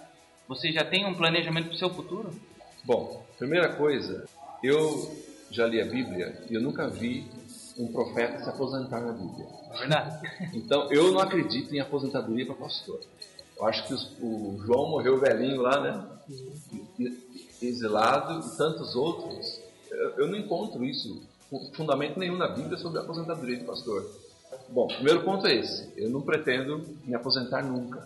Você já tem um planejamento para o seu futuro? Bom, primeira coisa, eu já li a Bíblia e eu nunca vi um profeta se aposentar na Bíblia. É verdade. Então, eu não acredito em aposentadoria para pastor. Eu acho que o João morreu velhinho lá, né? Exilado e tantos outros. Eu não encontro isso fundamento nenhum na Bíblia sobre a aposentadoria do pastor. Bom, o primeiro ponto é esse. Eu não pretendo me aposentar nunca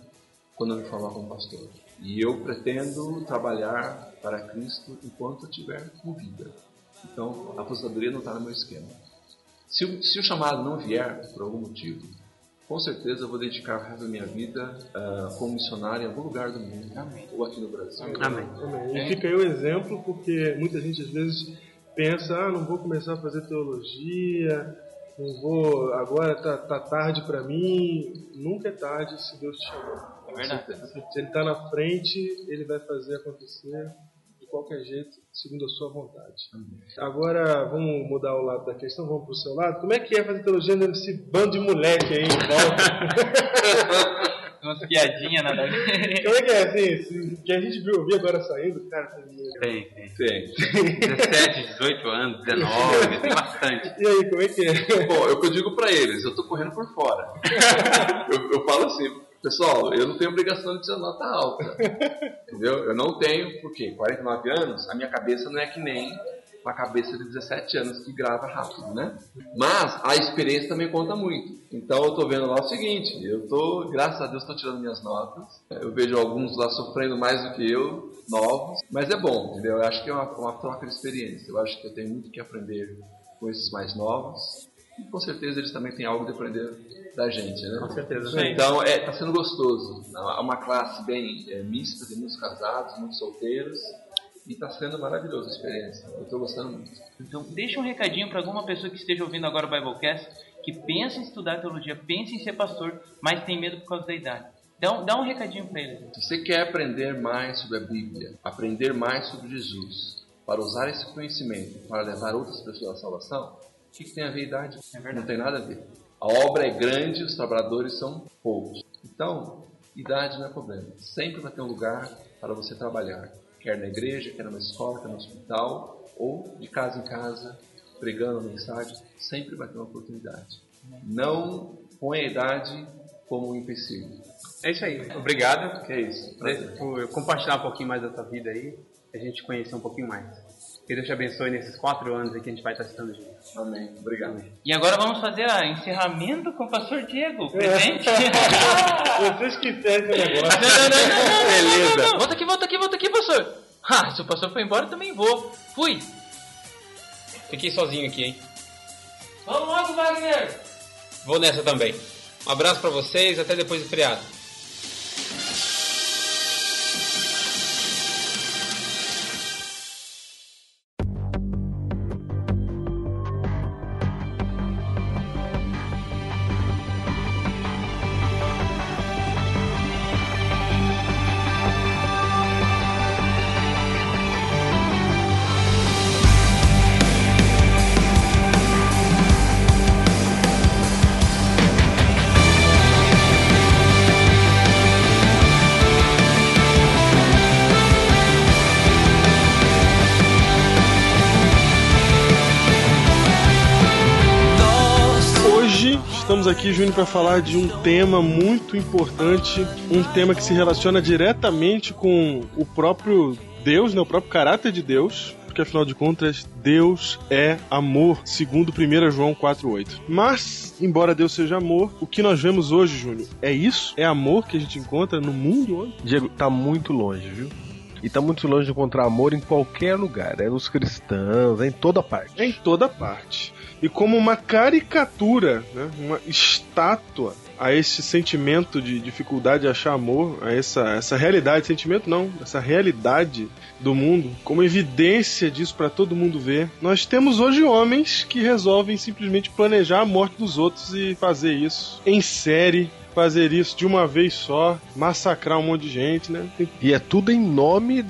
quando eu me formar como pastor. E eu pretendo trabalhar para Cristo enquanto eu tiver com vida. Então, a aposentadoria não está no meu esquema. Se o chamado não vier por algum motivo, com certeza eu vou dedicar o resto da minha vida como missionário em algum lugar do mundo. Amém. Ou aqui no Brasil. Amém. Amém. E fica aí o exemplo, porque muita gente às vezes pensa, não vou começar a fazer teologia, não vou, agora tá tarde para mim. Nunca é tarde se Deus te chamou. É verdade. Se ele está na frente, ele vai fazer acontecer de qualquer jeito, segundo a sua vontade. Amém. Agora, vamos mudar o lado da questão, vamos pro seu lado. Como é que é fazer teologia nesse bando de moleque aí em volta? umas piadinhas nada a ver. Como é que é assim? Que a gente viu agora saindo, cara, tem. 17, 18 anos, 19, tem bastante. E aí, como é que é? Bom, é o que eu digo pra eles, eu tô correndo por fora. Eu falo assim, pessoal, eu não tenho obrigação de ser nota alta. Entendeu? Eu não tenho, porque 49 anos, a minha cabeça não é que nem uma cabeça de 17 anos que grava rápido, né? Mas a experiência também conta muito. Então eu tô vendo lá o seguinte, eu tô, graças a Deus, tô tirando minhas notas. Eu vejo alguns lá sofrendo mais do que eu, novos. Mas é bom, entendeu? Eu acho que é uma troca de experiência. Eu acho que eu tenho muito que aprender com esses mais novos. E com certeza eles também têm algo de aprender da gente, né? Com certeza. Sim. Então, tá sendo gostoso. É uma classe bem mista, de muitos casados, muitos solteiros. E tá sendo maravilhosa a experiência. Eu tô gostando muito. Então, deixa um recadinho para alguma pessoa que esteja ouvindo agora o Biblecast, que pensa em estudar teologia, pensa em ser pastor, mas tem medo por causa da idade. Dá um recadinho para ele. Se você quer aprender mais sobre a Bíblia, aprender mais sobre Jesus, para usar esse conhecimento para levar outras pessoas à salvação, o que tem a ver a idade? É verdade. Não tem nada a ver. A obra é grande, os trabalhadores são poucos. Então, idade não é problema. Sempre vai ter um lugar para você trabalhar. Quer na igreja, quer numa escola, quer no hospital, ou de casa em casa, pregando a mensagem. Sempre vai ter uma oportunidade. Não ponha a idade como um empecilho. É isso aí. Obrigado. Que é isso. Por compartilhar um pouquinho mais da sua vida aí. A gente conhecer um pouquinho mais. Que Deus te abençoe nesses 4 anos aqui que a gente vai estar estando juntos. Amém. Obrigado. Amém. E agora vamos fazer o encerramento com o pastor Diego. Presente. Vocês que entendem o negócio. Não. Beleza. Volta aqui, pastor. Ah, se o pastor foi embora, eu também vou. Fui. Fiquei sozinho aqui, hein? Vamos logo, Wagner. Vou nessa também. Um abraço pra vocês. Até depois do feriado. Aqui, Júnior, para falar de um tema muito importante, um tema que se relaciona diretamente com o próprio Deus, né, o próprio caráter de Deus, porque afinal de contas, Deus é amor, segundo 1 João 4,8. Mas, embora Deus seja amor, o que nós vemos hoje, Júnior, é isso? É amor que a gente encontra no mundo hoje? Diego, tá muito longe, viu? E tá muito longe de encontrar amor em qualquer lugar, é nos cristãos, é em toda parte. É em toda parte. E como uma caricatura, né, uma estátua a esse sentimento de dificuldade de achar amor, a essa realidade, sentimento não, essa realidade do mundo, como evidência disso para todo mundo ver, nós temos hoje homens que resolvem simplesmente planejar a morte dos outros e fazer isso em série, fazer isso de uma vez só, massacrar um monte de gente, né? E é tudo em nome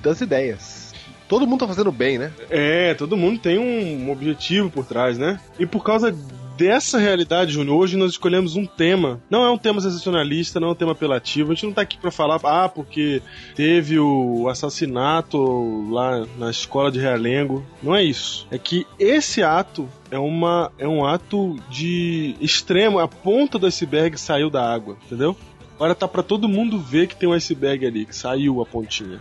das ideias. Todo mundo tá fazendo bem, né? É, todo mundo tem um objetivo por trás, né? E por causa dessa realidade, Júnior, hoje nós escolhemos um tema. Não é um tema sensacionalista, não é um tema apelativo. A gente não tá aqui pra falar, porque teve o assassinato lá na escola de Realengo. Não é isso. É que esse ato é um ato de extremo. A ponta do iceberg saiu da água, entendeu? Agora tá pra todo mundo ver que tem um iceberg ali, que saiu a pontinha.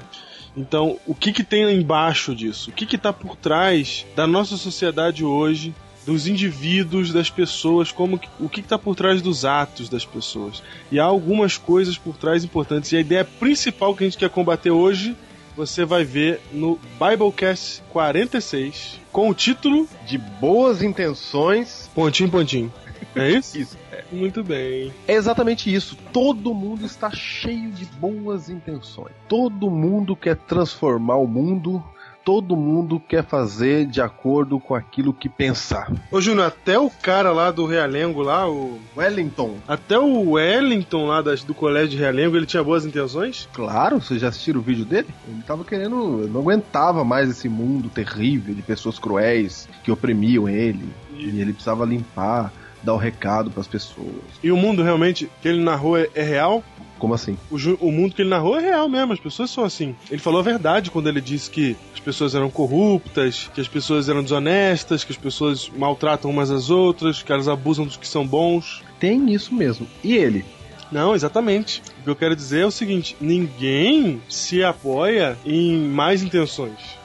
Então, o que tem embaixo disso? O que está por trás da nossa sociedade hoje, dos indivíduos, das pessoas, o que está por trás dos atos das pessoas? E há algumas coisas por trás importantes. E a ideia principal que a gente quer combater hoje, você vai ver no Biblecast 46, com o título... De Boas Intenções... Pontinho, pontinho. É isso? Isso. É. Muito bem. É exatamente isso. Todo mundo está cheio de boas intenções. Todo mundo quer transformar o mundo. Todo mundo quer fazer de acordo com aquilo que pensar. Ô, Júnior, até o cara lá do Realengo, lá, o... Wellington. Até o Wellington lá do colégio de Realengo, ele tinha boas intenções? Claro, vocês já assistiram o vídeo dele? Ele tava querendo... Não aguentava mais esse mundo terrível de pessoas cruéis que oprimiam ele. E ele precisava limpar... dar o recado pras pessoas. E o mundo realmente que ele narrou é real? Como assim? O mundo que ele narrou é real mesmo, as pessoas são assim. Ele falou a verdade quando ele disse que as pessoas eram corruptas, que as pessoas eram desonestas, que as pessoas maltratam umas às outras, que elas abusam dos que são bons. Tem isso mesmo. E ele? Não, exatamente. O que eu quero dizer é o seguinte, ninguém se apoia em más intenções.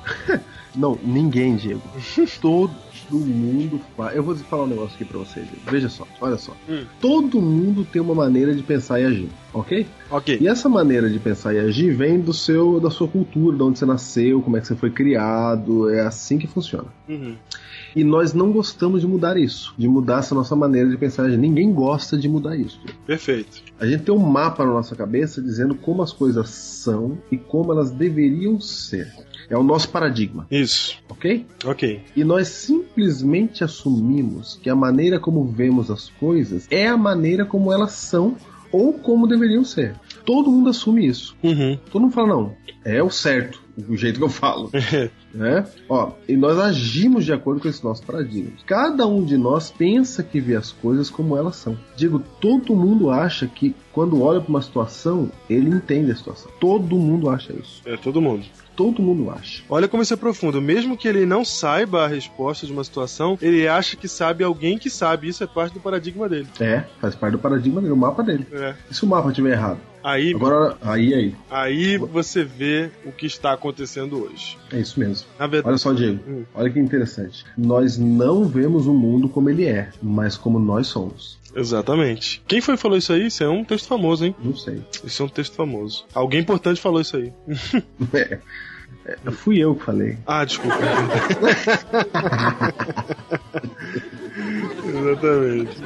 Não, ninguém, Diego. Todo mundo faz. Eu vou falar um negócio aqui pra vocês. Veja só, olha só. Todo mundo tem uma maneira de pensar e agir, ok? Ok. E essa maneira de pensar e agir vem da sua cultura, de onde você nasceu, como é que você foi criado. É assim que funciona. Uhum. E nós não gostamos de mudar isso, de mudar essa nossa maneira de pensar e agir. Ninguém gosta de mudar isso. Perfeito. A gente tem um mapa na nossa cabeça dizendo como as coisas são e como elas deveriam ser. É o nosso paradigma. Isso. Ok? Ok. E nós simplesmente assumimos que a maneira como vemos as coisas é a maneira como elas são ou como deveriam ser. Todo mundo assume isso. Uhum. Todo mundo fala, não, é o certo, o jeito que eu falo. Né? Ó, e nós agimos de acordo com esse nosso paradigma. Cada um de nós pensa que vê as coisas como elas são. Digo, todo mundo acha que quando olha para uma situação, ele entende a situação. Todo mundo acha isso. É, todo mundo. Todo mundo acha. Olha como isso é profundo. Mesmo que ele não saiba a resposta de uma situação, ele acha que sabe alguém que sabe. Isso é parte do paradigma dele. É, faz parte do paradigma dele, o mapa dele. É. E se o mapa estiver errado? Aí, agora, aí você vê o que está acontecendo hoje. É isso mesmo. Na verdade, olha só, Diego. Olha que interessante. Nós não vemos o mundo como ele é, mas como nós somos. Exatamente. Quem foi que falou isso aí? Isso é um texto famoso, hein? Não sei. Isso é um texto famoso. Alguém importante falou isso aí. Fui eu que falei. Ah, desculpa. Exatamente.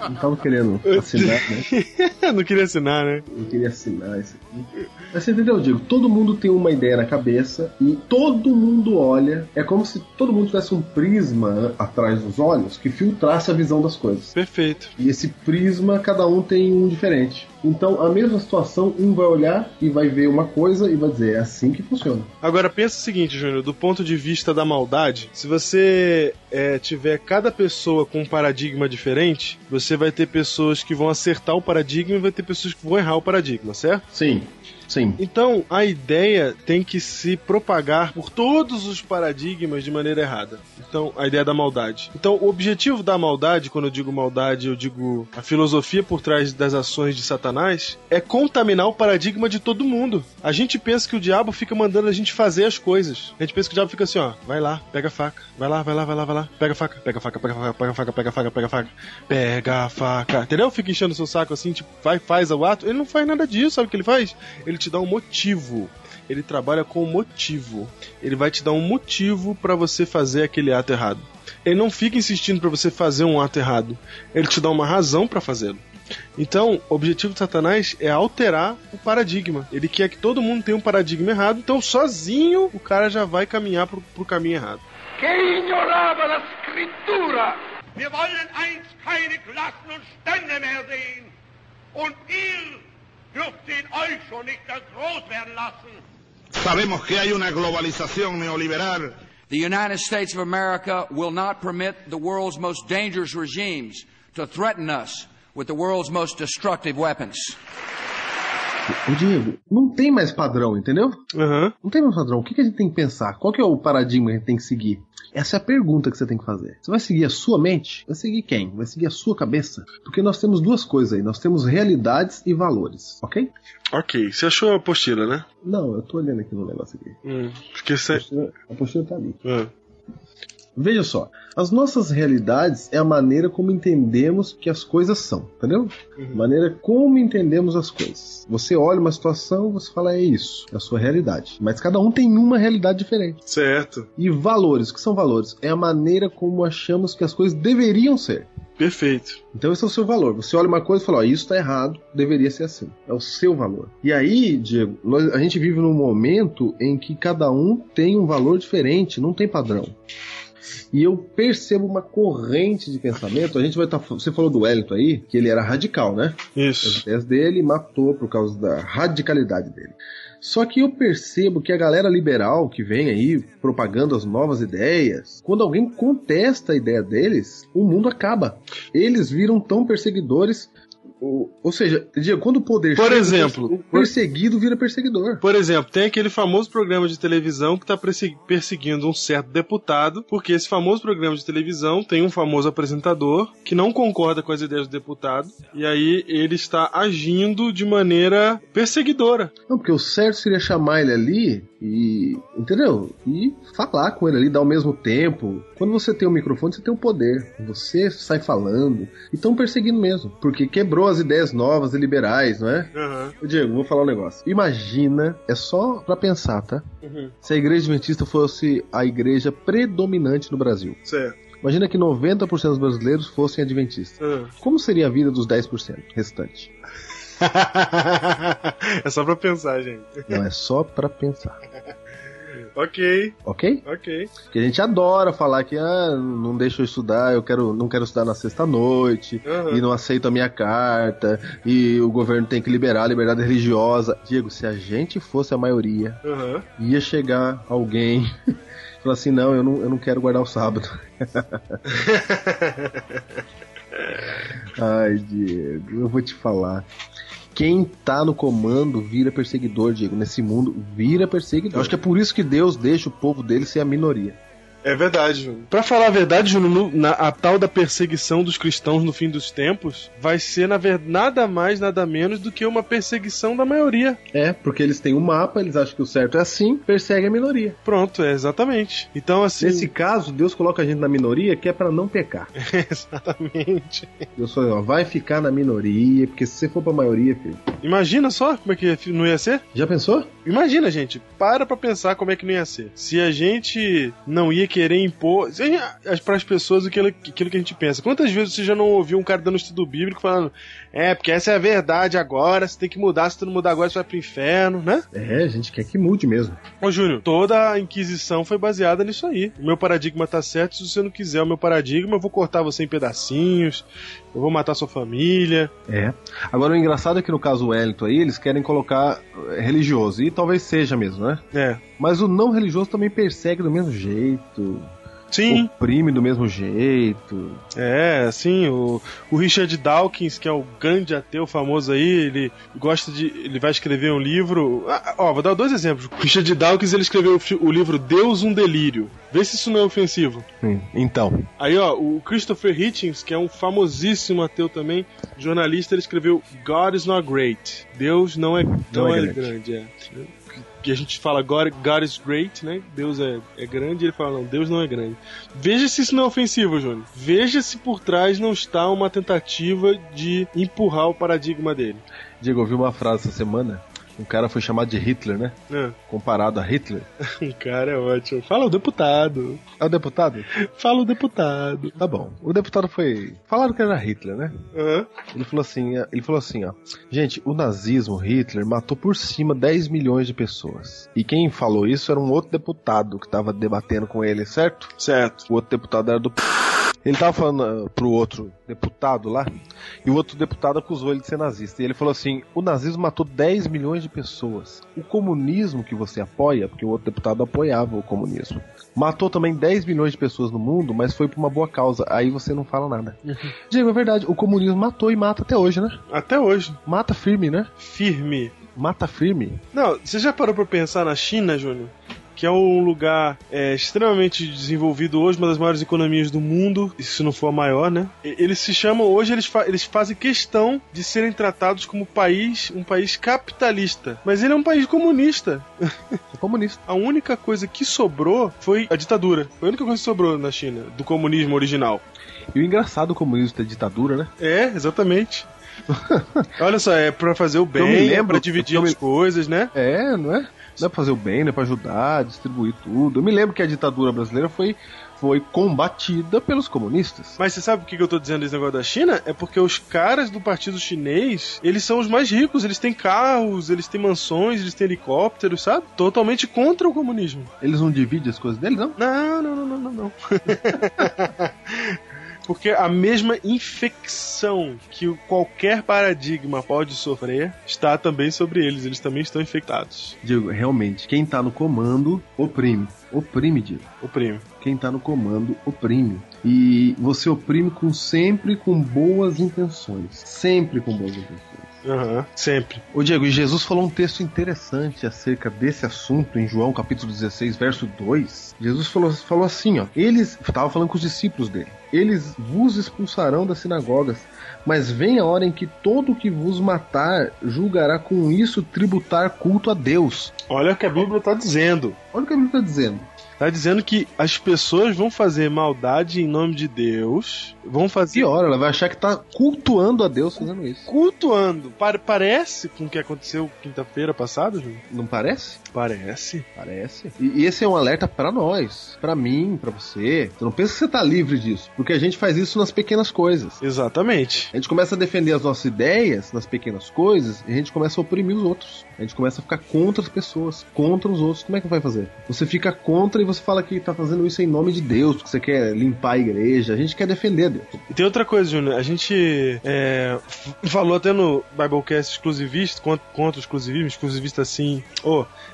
Não tava querendo assinar, né? Não queria assinar, né? Não queria assinar isso aqui. Mas você entendeu, Diego? Todo mundo tem uma ideia na cabeça e todo mundo olha. É como se todo mundo tivesse um prisma atrás dos olhos que filtrasse a visão das coisas. Perfeito. E esse prisma, cada um tem um diferente. Então, a mesma situação, um vai olhar e vai ver uma coisa e vai dizer, é assim que funciona. Agora, pensa o seguinte, Júnior, do ponto de vista da maldade, se você tiver cada pessoa com um paradigma diferente, você vai ter pessoas que vão acertar o paradigma e vai ter pessoas que vão errar o paradigma, certo? Sim. Sim. Então, a ideia tem que se propagar por todos os paradigmas de maneira errada. Então, a ideia da maldade. Então, o objetivo da maldade, quando eu digo maldade, eu digo a filosofia por trás das ações de Satanás, é contaminar o paradigma de todo mundo. A gente pensa que o diabo fica mandando a gente fazer as coisas. A gente pensa que o diabo fica assim, ó, vai lá, pega a faca, vai lá, vai lá, vai lá, vai lá, pega a faca, pega a faca, pega a faca, pega a faca, pega a faca, pega a faca, pega a faca. Entendeu? Fica enchendo o seu saco assim, tipo, vai, faz o ato. Ele não faz nada disso, sabe o que ele faz? Ele te dá um motivo. Ele trabalha com motivo. Ele vai te dar um motivo para você fazer aquele ato errado. Ele não fica insistindo para você fazer um ato errado. Ele te dá uma razão para fazê-lo. Então, o objetivo de Satanás é alterar o paradigma. Ele quer que todo mundo tenha um paradigma errado. Então, sozinho, o cara já vai caminhar pro caminho errado. Quem ignorava a Escritura? Wir wollen einst keine Klassen und Stände mehr sehen. Und ihr dürft ihn euch schon nicht ganz groß werden lassen. Sabemos que hay una globalización neoliberal. The United States of America will not permit the world's most dangerous regimes to threaten us with the world's most destructive weapons. O Diego, não tem mais padrão, entendeu? Uhum. Não tem mais padrão. O que a gente tem que pensar? Qual que é o paradigma que a gente tem que seguir? Essa é a pergunta que você tem que fazer. Você vai seguir a sua mente? Vai seguir quem? Vai seguir a sua cabeça? Porque nós temos duas coisas aí. Nós temos realidades e valores, ok? Ok. Você achou a apostila, né? Não, eu tô olhando aqui no negócio aqui. Esqueci. A apostila tá ali. Veja só, as nossas realidades é a maneira como entendemos que as coisas são, entendeu? Uhum. Maneira como entendemos as coisas. Você olha uma situação, você fala, é isso, é a sua realidade. Mas cada um tem uma realidade diferente. Certo. E valores, o que são valores? É a maneira como achamos que as coisas deveriam ser. Perfeito. Então esse é o seu valor. Você olha uma coisa e fala, ó, isso tá errado, deveria ser assim. É o seu valor. E aí, Diego, a gente vive num momento em que cada um tem um valor diferente, não tem padrão. E eu percebo uma corrente de pensamento. A gente vai estar. Você falou do Wellington aí, que ele era radical, né? Isso. As ideias dele matou por causa da radicalidade dele. Só que eu percebo que a galera liberal que vem aí propagando as novas ideias, quando alguém contesta a ideia deles, o mundo acaba. Eles viram tão perseguidores. Ou seja, quando o poder por chega, exemplo, o perseguido vira perseguidor. Por exemplo, tem aquele famoso programa de televisão que está perseguindo um certo deputado, porque esse famoso programa de televisão tem um famoso apresentador que não concorda com as ideias do deputado, e aí ele está agindo de maneira perseguidora. Não, porque o certo seria chamar ele ali e, entendeu? E falar com ele ali, dar ao mesmo tempo. Quando você tem o microfone, você tem o poder. Você sai falando. E estão perseguindo mesmo, porque quebrou as ideias novas e liberais, não é? Uhum. Diego, vou falar um negócio. Imagina, é só pra pensar, tá? Uhum. Se a igreja adventista fosse a igreja predominante no Brasil. Certo. Imagina que 90% dos brasileiros fossem adventistas. Uhum. Como seria a vida dos 10% restantes? É só pra pensar, gente. Não, é só pra pensar. Ok. Ok? Ok. Porque a gente adora falar que não deixa eu estudar, não quero estudar na sexta-noite, uhum, e não aceito a minha carta, e o governo tem que liberar a liberdade religiosa. Diego, se a gente fosse a maioria, uhum, ia chegar alguém e falar assim, não, eu não quero guardar o sábado. Ai, Diego, eu vou te falar. Quem tá no comando vira perseguidor, Diego. Nesse mundo, vira perseguidor. Eu acho que é por isso que Deus deixa o povo dele ser a minoria. É verdade, Júnior. Pra falar a verdade, Júnior, a tal da perseguição dos cristãos no fim dos tempos vai ser, na verdade, nada mais, nada menos do que uma perseguição da maioria. É, porque eles têm um mapa, eles acham que o certo é assim, persegue a minoria. Pronto, é exatamente. Então, assim... Nesse caso, Deus coloca a gente na minoria que é pra não pecar. É, exatamente. Deus falou, ó, vai ficar na minoria, porque se você for pra maioria, filho... Imagina só como é que não ia ser? Já pensou? Imagina, gente. Para pra pensar como é que não ia ser. Se a gente não ia querer impor para as pessoas aquilo que a gente pensa. Quantas vezes você já não ouviu um cara dando estudo bíblico falando, porque essa é a verdade agora, você tem que mudar, se tu não mudar agora você vai pro inferno, né? É, a gente quer que mude mesmo. Ô, Júnior, toda a Inquisição foi baseada nisso aí. O meu paradigma tá certo, se você não quiser o meu paradigma, eu vou cortar você em pedacinhos, eu vou matar sua família. É. Agora, o engraçado é que no caso do Wellington aí, eles querem colocar religioso, e talvez seja mesmo, né? É. Mas o não religioso também persegue do mesmo jeito. Sim. Oprime do mesmo jeito. É, assim, o Richard Dawkins, que é o grande ateu famoso aí, ele vai escrever um livro. Vou dar 2 exemplos. O Richard Dawkins, ele escreveu o livro Deus, um Delírio. Vê se isso não é ofensivo. Sim. Então. Aí, o Christopher Hitchens, que é um famosíssimo ateu também, jornalista, ele escreveu God is not great. Deus não é grande. É. Que a gente fala God is great, né? Deus é grande, e ele fala, não, Deus não é grande. Veja se isso não é ofensivo, Júnior. Veja se por trás não está uma tentativa de empurrar o paradigma dele. Diego, eu ouvi uma frase essa semana. Um cara foi chamado de Hitler, né? É. Comparado a Hitler. Um cara é ótimo. Fala o deputado. É o deputado? Fala o deputado. Tá bom. O deputado foi... Falaram que era Hitler, né? Uhum. Ele falou assim, ó. Gente, o nazismo, Hitler, matou por cima 10 milhões de pessoas. E quem falou isso era um outro deputado que tava debatendo com ele, certo? Certo. O outro deputado era do... Ele tava falando pro outro deputado lá, e o outro deputado acusou ele de ser nazista. E ele falou assim, o nazismo matou 10 milhões de pessoas. O comunismo que você apoia, porque o outro deputado apoiava o comunismo, matou também 10 milhões de pessoas no mundo, mas foi por uma boa causa. Aí você não fala nada. Uhum. Diego, é verdade, o comunismo matou e mata até hoje, né? Até hoje. Mata firme, né? Firme. Mata firme. Não, você já parou pra pensar na China, Júnior? Que é um lugar extremamente desenvolvido hoje, uma das maiores economias do mundo, e se não for a maior, né? Eles se chamam, hoje eles fazem questão de serem tratados como um país capitalista. Mas ele é um país comunista. É comunista. A única coisa que sobrou foi a ditadura. Foi a única coisa que sobrou na China, do comunismo original. E o engraçado do comunismo da ditadura, né? É, exatamente. Olha só, é pra fazer o bem, pra dividir as coisas, né? É, não é? Não é pra fazer o bem, não é pra ajudar, distribuir tudo. Eu me lembro que a ditadura brasileira foi combatida pelos comunistas. Mas você sabe por que eu tô dizendo esse negócio da China? É porque os caras do partido chinês, eles são os mais ricos, eles têm carros, eles têm mansões, eles têm helicópteros, sabe? Totalmente contra o comunismo. Eles não dividem as coisas deles, não? Não. Porque a mesma infecção que qualquer paradigma pode sofrer está também sobre eles. Eles também estão infectados. Diego, realmente, quem está no comando oprime. Oprime, Diego. Oprime. Quem está no comando oprime. E você oprime sempre com boas intenções. Sempre com boas intenções. Uhum, sempre. Ô Diego, e Jesus falou um texto interessante acerca desse assunto em João capítulo 16, verso 2. Jesus falou assim, ó. Eles, estava falando com os discípulos dele, eles vos expulsarão das sinagogas, mas vem a hora em que todo que vos matar julgará com isso tributar culto a Deus. Olha o que a Bíblia está dizendo. Olha o que a Bíblia está dizendo. Tá dizendo que as pessoas vão fazer maldade em nome de Deus, vão fazer... Pior, ela vai achar que tá cultuando a Deus fazendo isso. Cultuando. Parece com o que aconteceu quinta-feira passada, João? Não parece? Parece. E esse é um alerta pra nós, pra mim, pra você. Você não pensa que você tá livre disso, porque a gente faz isso nas pequenas coisas. Exatamente. A gente começa a defender as nossas ideias nas pequenas coisas e a gente começa a oprimir os outros. A gente começa a ficar contra as pessoas, contra os outros. Como é que vai fazer? Você fica contra e você fala que tá fazendo isso em nome de Deus, porque você quer limpar a igreja. A gente quer defender Deus. E tem outra coisa, Júnior. A gente falou até no Biblecast exclusivista, contra o exclusivismo, exclusivista sim,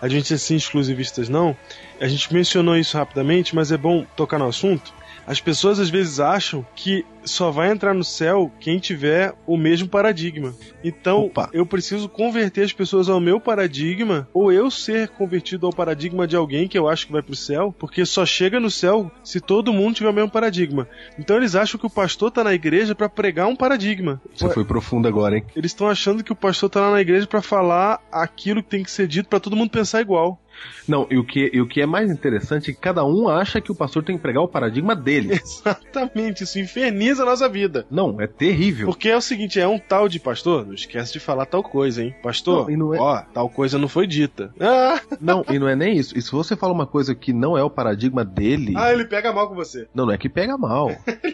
a gente é sim, exclusivistas não. A gente mencionou isso rapidamente, mas é bom tocar no assunto. As pessoas às vezes acham que só vai entrar no céu quem tiver o mesmo paradigma. Então, eu preciso converter as pessoas ao meu paradigma, ou eu ser convertido ao paradigma de alguém que eu acho que vai pro céu, porque só chega no céu se todo mundo tiver o mesmo paradigma. Então eles acham que o pastor tá na igreja pra pregar um paradigma. Você foi profundo agora, hein? Eles estão achando que o pastor tá lá na igreja pra falar aquilo que tem que ser dito pra todo mundo pensar igual. Não, e o que é mais interessante é que cada um acha que o pastor tem que pregar o paradigma dele. Exatamente, isso inferniza a nossa vida. Não, é terrível. Porque é o seguinte, é um tal de pastor, não esquece de falar tal coisa, hein? Pastor, não é... tal coisa não foi dita. Ah! Não, e não é nem isso. E se você fala uma coisa que não é o paradigma dele... Ah, ele pega mal com você. Não, não é que pega mal.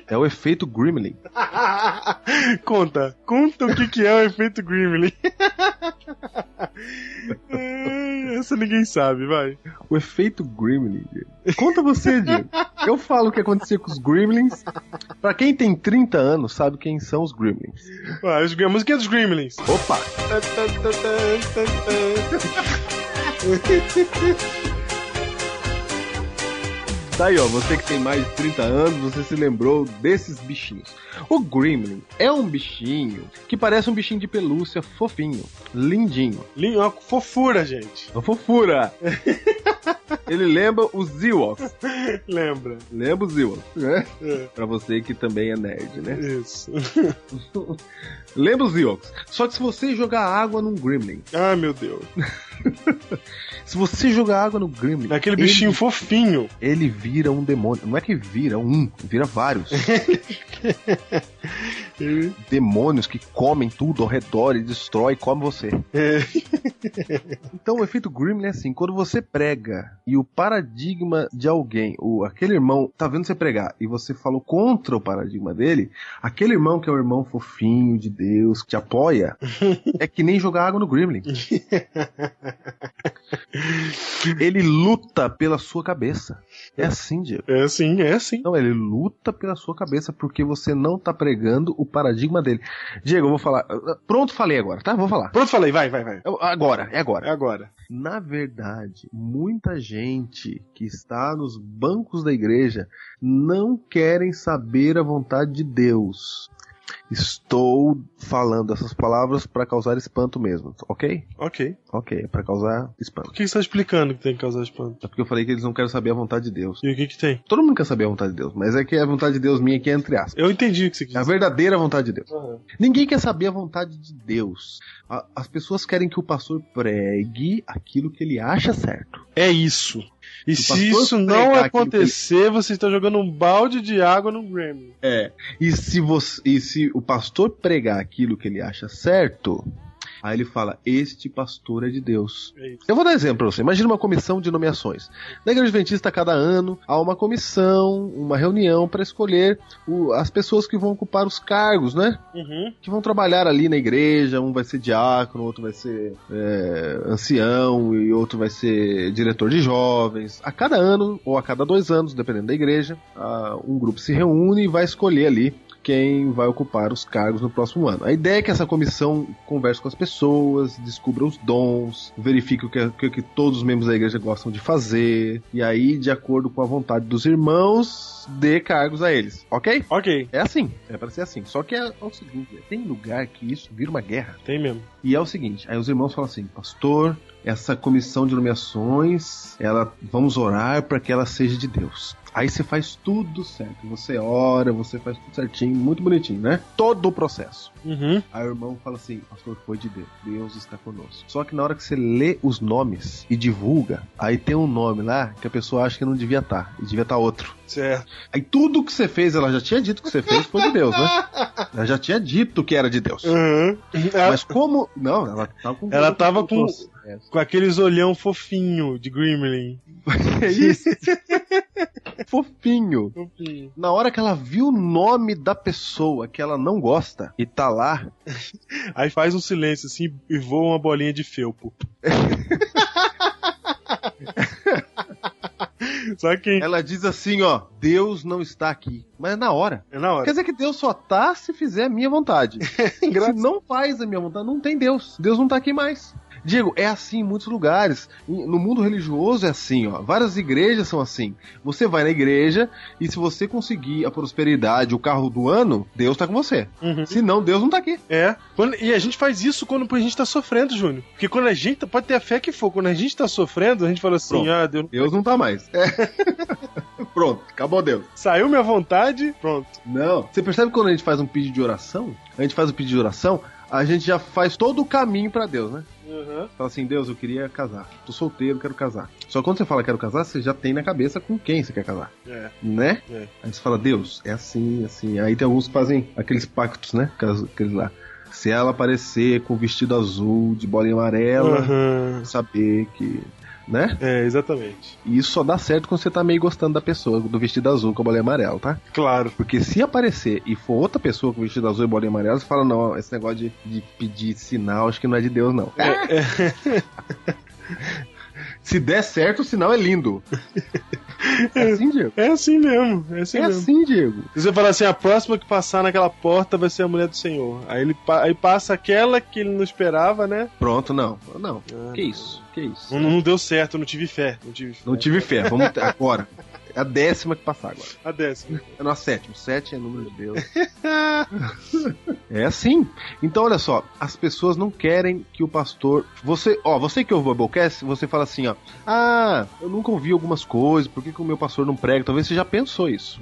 É o efeito Gremlin. Conta o que é o efeito Gremlin. Essa ninguém sabe, vai. O efeito Gremlin, Diego. Conta você, Diego. Eu falo o que acontecia com os Gremlins. Pra quem tem 30 anos, sabe quem são os Gremlins. Ué, a música é dos Gremlins. Opa! Tá aí, ó, você que tem mais de 30 anos, você se lembrou desses bichinhos. O Gremlin é um bichinho que parece um bichinho de pelúcia fofinho, lindinho. Ó, fofura, gente. Uma fofura. Ele lembra os Ewoks. Lembra os Ewoks, né? É. Pra você que também é nerd, né? Isso. Lembra os Ewoks. Só que se você jogar água num Gremlin... Ah, meu Deus. Se você jogar água no Gremlin... Naquele bichinho fofinho. Ele vira um demônio. Não é que vira um, vira vários. Demônios que comem tudo ao redor e destrói e come você. Então o efeito Gremlin é assim, quando você prega e o paradigma de alguém, ou aquele irmão tá vendo você pregar e você falou contra o paradigma dele, aquele irmão que é o irmão fofinho de Deus, que te apoia, é que nem jogar água no Gremlin. Ele luta pela sua cabeça. É assim, Diego. É assim. Não, ele luta pela sua cabeça porque você não tá pregando o paradigma dele. Diego, eu vou falar. Pronto, falei agora, tá? Vou falar. Pronto, falei, vai. Agora. Na verdade, muita gente que está nos bancos da igreja não querem saber a vontade de Deus. Estou falando essas palavras para causar espanto mesmo, ok? Ok, é pra causar espanto. Por que você tá explicando que tem que causar espanto? É porque eu falei que eles não querem saber a vontade de Deus. E o que tem? Todo mundo quer saber a vontade de Deus, mas é que a vontade de Deus minha aqui é entre aspas. Eu entendi o que você quis dizer. É a verdadeira vontade de Deus. Uhum. Ninguém quer saber a vontade de Deus. As pessoas querem que o pastor pregue aquilo que ele acha certo. É isso. E se isso não acontecer, você está jogando um balde de água no Gremlin. É. E se o pastor pregar aquilo que ele acha certo, Aí ele fala, este pastor é de Deus. É, eu vou dar exemplo pra você. Imagina uma comissão de nomeações. Na Igreja Adventista, cada ano, há uma comissão, uma reunião para escolher as pessoas que vão ocupar os cargos, né? Uhum. Que vão trabalhar ali na igreja. Um vai ser diácono, outro vai ser ancião e outro vai ser diretor de jovens. A cada ano, ou a cada 2 anos, dependendo da igreja, um grupo se reúne e vai escolher ali quem vai ocupar os cargos no próximo ano. A ideia é que essa comissão converse com as pessoas, descubra os dons, verifique o que todos os membros da igreja gostam de fazer, e aí, de acordo com a vontade dos irmãos, dê cargos a eles. Ok? Ok. É assim. É pra ser assim. Só que é o seguinte, tem lugar que isso vira uma guerra. Tem mesmo. E é o seguinte, aí os irmãos falam assim, pastor, essa comissão de nomeações, vamos orar para que ela seja de Deus. Aí você faz tudo certo. Você ora, você faz tudo certinho, muito bonitinho, né? Todo o processo. Uhum. Aí o irmão fala assim, pastor, foi de Deus. Deus está conosco. Só que na hora que você lê os nomes e divulga, aí tem um nome lá que a pessoa acha que não devia estar. E devia estar outro. Certo. Aí tudo que você fez, ela já tinha dito que você fez foi de Deus, né? Ela já tinha dito que era de Deus. Uhum. Mas como... Não, ela tava com... Ela tava com aqueles olhão fofinho de Gremlin. É isso. Fofinho. Na hora que ela viu o nome da pessoa que ela não gosta e tá lá, aí faz um silêncio assim e voa uma bolinha de felpo. Só que... Ela diz assim, ó, Deus não está aqui. Mas é na hora. É na hora. Quer dizer que Deus só tá se fizer a minha vontade. Se não faz a minha vontade, não tem Deus. Deus não tá aqui mais. Diego, é assim em muitos lugares. No mundo religioso é assim, ó. Várias igrejas são assim. Você vai na igreja e se você conseguir a prosperidade, o carro do ano, Deus tá com você. Uhum. Se não, Deus não tá aqui. É. E a gente faz isso quando a gente tá sofrendo, Júnior. Porque quando a gente... Pode ter a fé que for. Quando a gente tá sofrendo, a gente fala assim, pronto. Ah, Deus não tá mais. É. Pronto. Acabou Deus. Saiu minha vontade, pronto. Não. Você percebe que quando a gente faz um pedido de oração, a gente já faz todo o caminho pra Deus, né? Uhum. Fala assim, Deus, eu queria casar. Tô solteiro, quero casar. Só que quando você fala quero casar, você já tem na cabeça com quem você quer casar. É. Né? É. Aí você fala, Deus, é assim, assim. Aí tem alguns que fazem aqueles pactos, né? Aqueles lá. Se ela aparecer com vestido azul, de bolinha amarela, uhum, saber que... Né? É, exatamente. E isso só dá certo quando você tá meio gostando da pessoa, do vestido azul com a bolinha amarela, tá? Claro. Porque se aparecer e for outra pessoa com vestido azul e bolinha amarela, você fala, não, esse negócio de pedir sinal, acho que não é de Deus, não. É. Se der certo, o sinal é lindo. É assim, Diego? É assim mesmo. É assim, Diego. Você fala assim, a próxima que passar naquela porta vai ser a mulher do Senhor. Aí passa aquela que ele não esperava, né? Pronto, não. Ah, que isso? Que isso? Não deu certo, não tive fé. Vamos agora. A 10ª que passar agora. A 10ª. É nossa 7ª. 7 é número de Deus. É assim. Então, olha só. As pessoas não querem que o pastor... Você que ouve o Biblecast, você fala assim, ó. Ah, eu nunca ouvi algumas coisas. Por que o meu pastor não prega? Talvez você já pensou isso.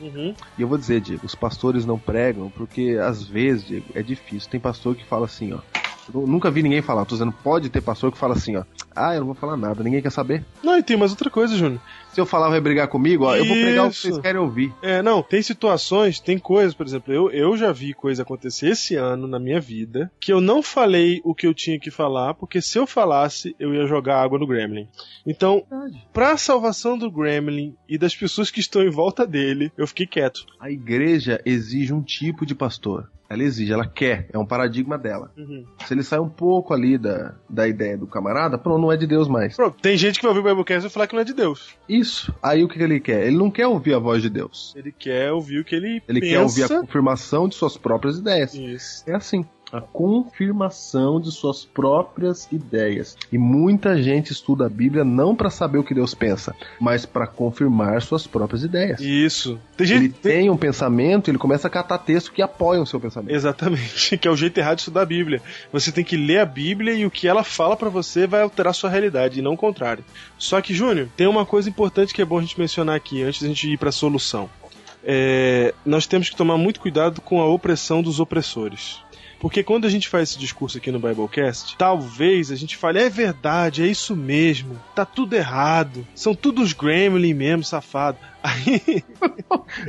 Uhum. E eu vou dizer, Diego, os pastores não pregam porque, às vezes, Diego, é difícil. Tem pastor que fala assim, ó. Eu nunca vi ninguém falar. Tô dizendo, pode ter pastor que fala assim, ó. Ah, eu não vou falar nada. Ninguém quer saber. Não, e tem mais outra coisa, Júnior. Se eu falar, vai brigar comigo, ó, eu vou pregar o que vocês querem ouvir. É, não, tem situações, tem coisas, por exemplo, eu já vi coisa acontecer esse ano na minha vida, que eu não falei o que eu tinha que falar, porque se eu falasse, eu ia jogar água no Gremlin. Então, pra salvação do Gremlin e das pessoas que estão em volta dele, eu fiquei quieto. A igreja exige um tipo de pastor. Ela exige, ela quer, é um paradigma dela. Uhum. Se ele sai um pouco ali da ideia do camarada, pronto, não é de Deus mais. Pronto, tem gente que vai ouvir o Biblecast e falar que não é de Deus. Isso. Aí o que ele quer? Ele não quer ouvir a voz de Deus. Ele quer ouvir o que ele pensa. Ele quer ouvir a confirmação de suas próprias ideias. Isso. É assim. A confirmação de suas próprias ideias. E muita gente estuda a Bíblia não para saber o que Deus pensa, mas para confirmar suas próprias ideias. Isso. Ele tem um pensamento, ele começa a catar textos que apoiam o seu pensamento. Exatamente, que é o jeito errado de estudar a Bíblia. Você tem que ler a Bíblia e o que ela fala para você vai alterar a sua realidade, e não o contrário. Só que, Júnior, tem uma coisa importante que é bom a gente mencionar aqui, antes da gente ir para a solução. Nós temos que tomar muito cuidado com a opressão dos opressores. Porque quando a gente faz esse discurso aqui no Biblecast, talvez a gente fale, é verdade, é isso mesmo, tá tudo errado, são tudo os Gremlin mesmo, safado. Aí...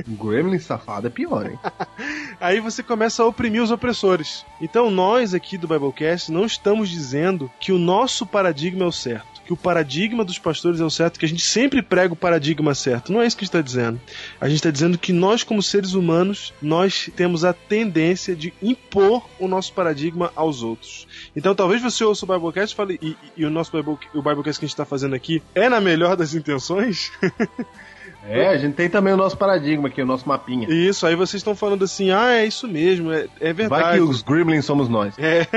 Gremlin safado é pior, hein? Aí você começa a oprimir os opressores. Então nós aqui do Biblecast não estamos dizendo que o nosso paradigma é o certo, que o paradigma dos pastores é o certo, que a gente sempre prega o paradigma certo. Não é isso que a gente está dizendo. A gente está dizendo que nós, como seres humanos, nós temos a tendência de impor o nosso paradigma aos outros. Então talvez você ouça o Biblecast e fale, e o nosso Biblecast que a gente está fazendo aqui é na melhor das intenções? É, a gente tem também o nosso paradigma aqui, o nosso mapinha. Isso, aí vocês estão falando assim, ah, é isso mesmo, é verdade. Vai que os Gremlins somos nós. É,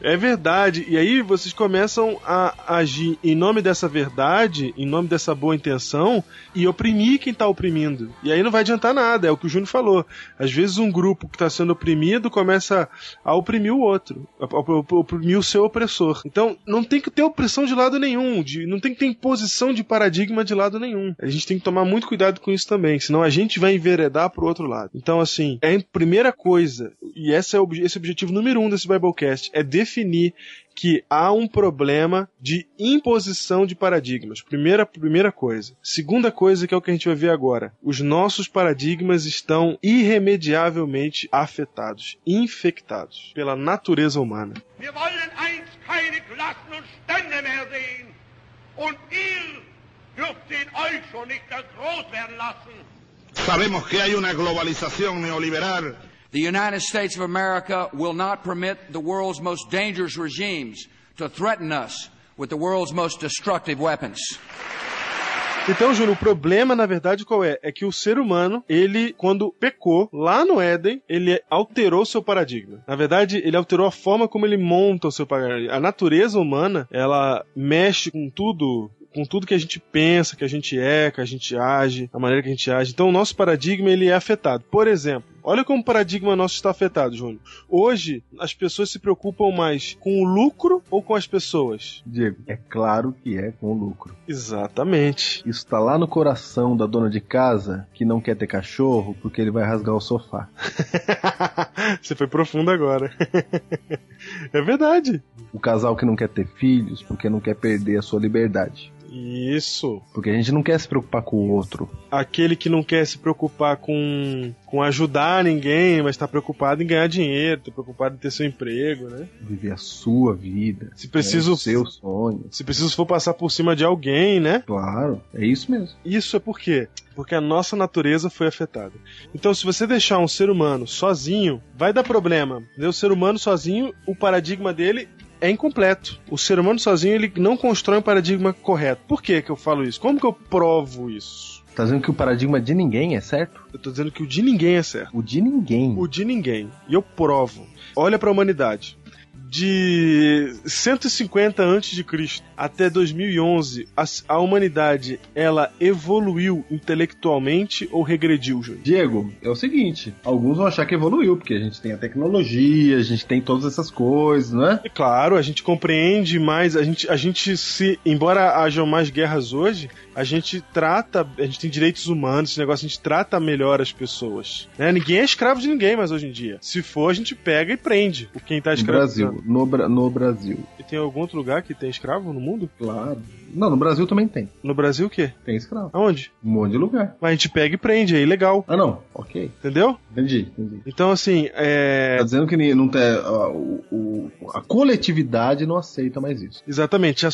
é verdade. E aí vocês começam a agir em nome dessa verdade, em nome dessa boa intenção, e oprimir quem está oprimindo. E aí não vai adiantar nada, é o que o Júnior falou. Às vezes um grupo que está sendo oprimido começa a oprimir o outro, a oprimir o seu opressor. Então não tem que ter opressão de lado nenhum, não tem que ter imposição de paradigma de lado nenhum. A gente tem que tomar muito cuidado com isso também, senão a gente vai enveredar pro outro lado. Então, assim, é a primeira coisa, e esse é esse objetivo número 1 desse Biblecast, é definir que há um problema de imposição de paradigmas. Primeira coisa. Segunda coisa, que é o que a gente vai ver agora. Os nossos paradigmas estão irremediavelmente afetados, infectados pela natureza humana. Wir wollen einst keine Klassen und Stände mehr sehen. Und ihr dürft ihn euch schon nicht groß werden lassen. Sabemos que hay una globalización neoliberal. The United States of America will not permit the world's most dangerous regimes to threaten us with the world's most destructive weapons. Então, Júlio, o problema, na verdade, qual é? É que o ser humano, ele, quando pecou, lá no Éden, ele alterou seu paradigma. Na verdade, ele alterou a forma como ele monta o seu paradigma. A natureza humana, ela mexe com tudo que a gente pensa, que a gente é, que a gente age, a maneira que a gente age. Então, o nosso paradigma, ele é afetado. Por exemplo, olha como o paradigma nosso está afetado, Júnior. Hoje, as pessoas se preocupam mais com o lucro ou com as pessoas? Diego, é claro que é com o lucro. Exatamente. Isso está lá no coração da dona de casa que não quer ter cachorro porque ele vai rasgar o sofá. Você foi profundo agora. É verdade. O casal que não quer ter filhos porque não quer perder a sua liberdade. Isso. Porque a gente não quer se preocupar com o outro. Aquele que não quer se preocupar com ajudar ninguém, mas tá preocupado em ganhar dinheiro, tá preocupado em ter seu emprego, né? Viver a sua vida. Se preciso, é o seu sonho. Se preciso for passar por cima de alguém, né? Claro, é isso mesmo. Isso é por quê? Porque a nossa natureza foi afetada. Então, se você deixar um ser humano sozinho, vai dar problema. O ser humano sozinho, o paradigma dele é incompleto. O ser humano sozinho, ele não constrói um paradigma correto. Por que que eu falo isso? Como que eu provo isso? Tá dizendo que o paradigma de ninguém é certo? Eu tô dizendo que o de ninguém é certo. O de ninguém? O de ninguém. E eu provo. Olha pra humanidade. De 150 a.C. até 2011, a humanidade, ela evoluiu intelectualmente ou regrediu, Júlio? Diego, é o seguinte, alguns vão achar que evoluiu, porque a gente tem a tecnologia, a gente tem todas essas coisas, né? É claro, a gente compreende mais, a gente se, embora hajam mais guerras hoje, a gente tem direitos humanos, esse negócio, a gente trata melhor as pessoas, né? Ninguém é escravo de ninguém mais hoje em dia. Se for, a gente pega e prende por quem tá escravo. No Brasil. E tem algum outro lugar que tem escravo no mundo? Claro. Não, no Brasil também tem. No Brasil o quê? Tem escravo. Aonde? Um monte de lugar. Mas a gente pega e prende, é ilegal. Ah, não. Ok. Entendeu? Entendi. Então, assim, tá dizendo que não tem, a coletividade não aceita mais isso. Exatamente.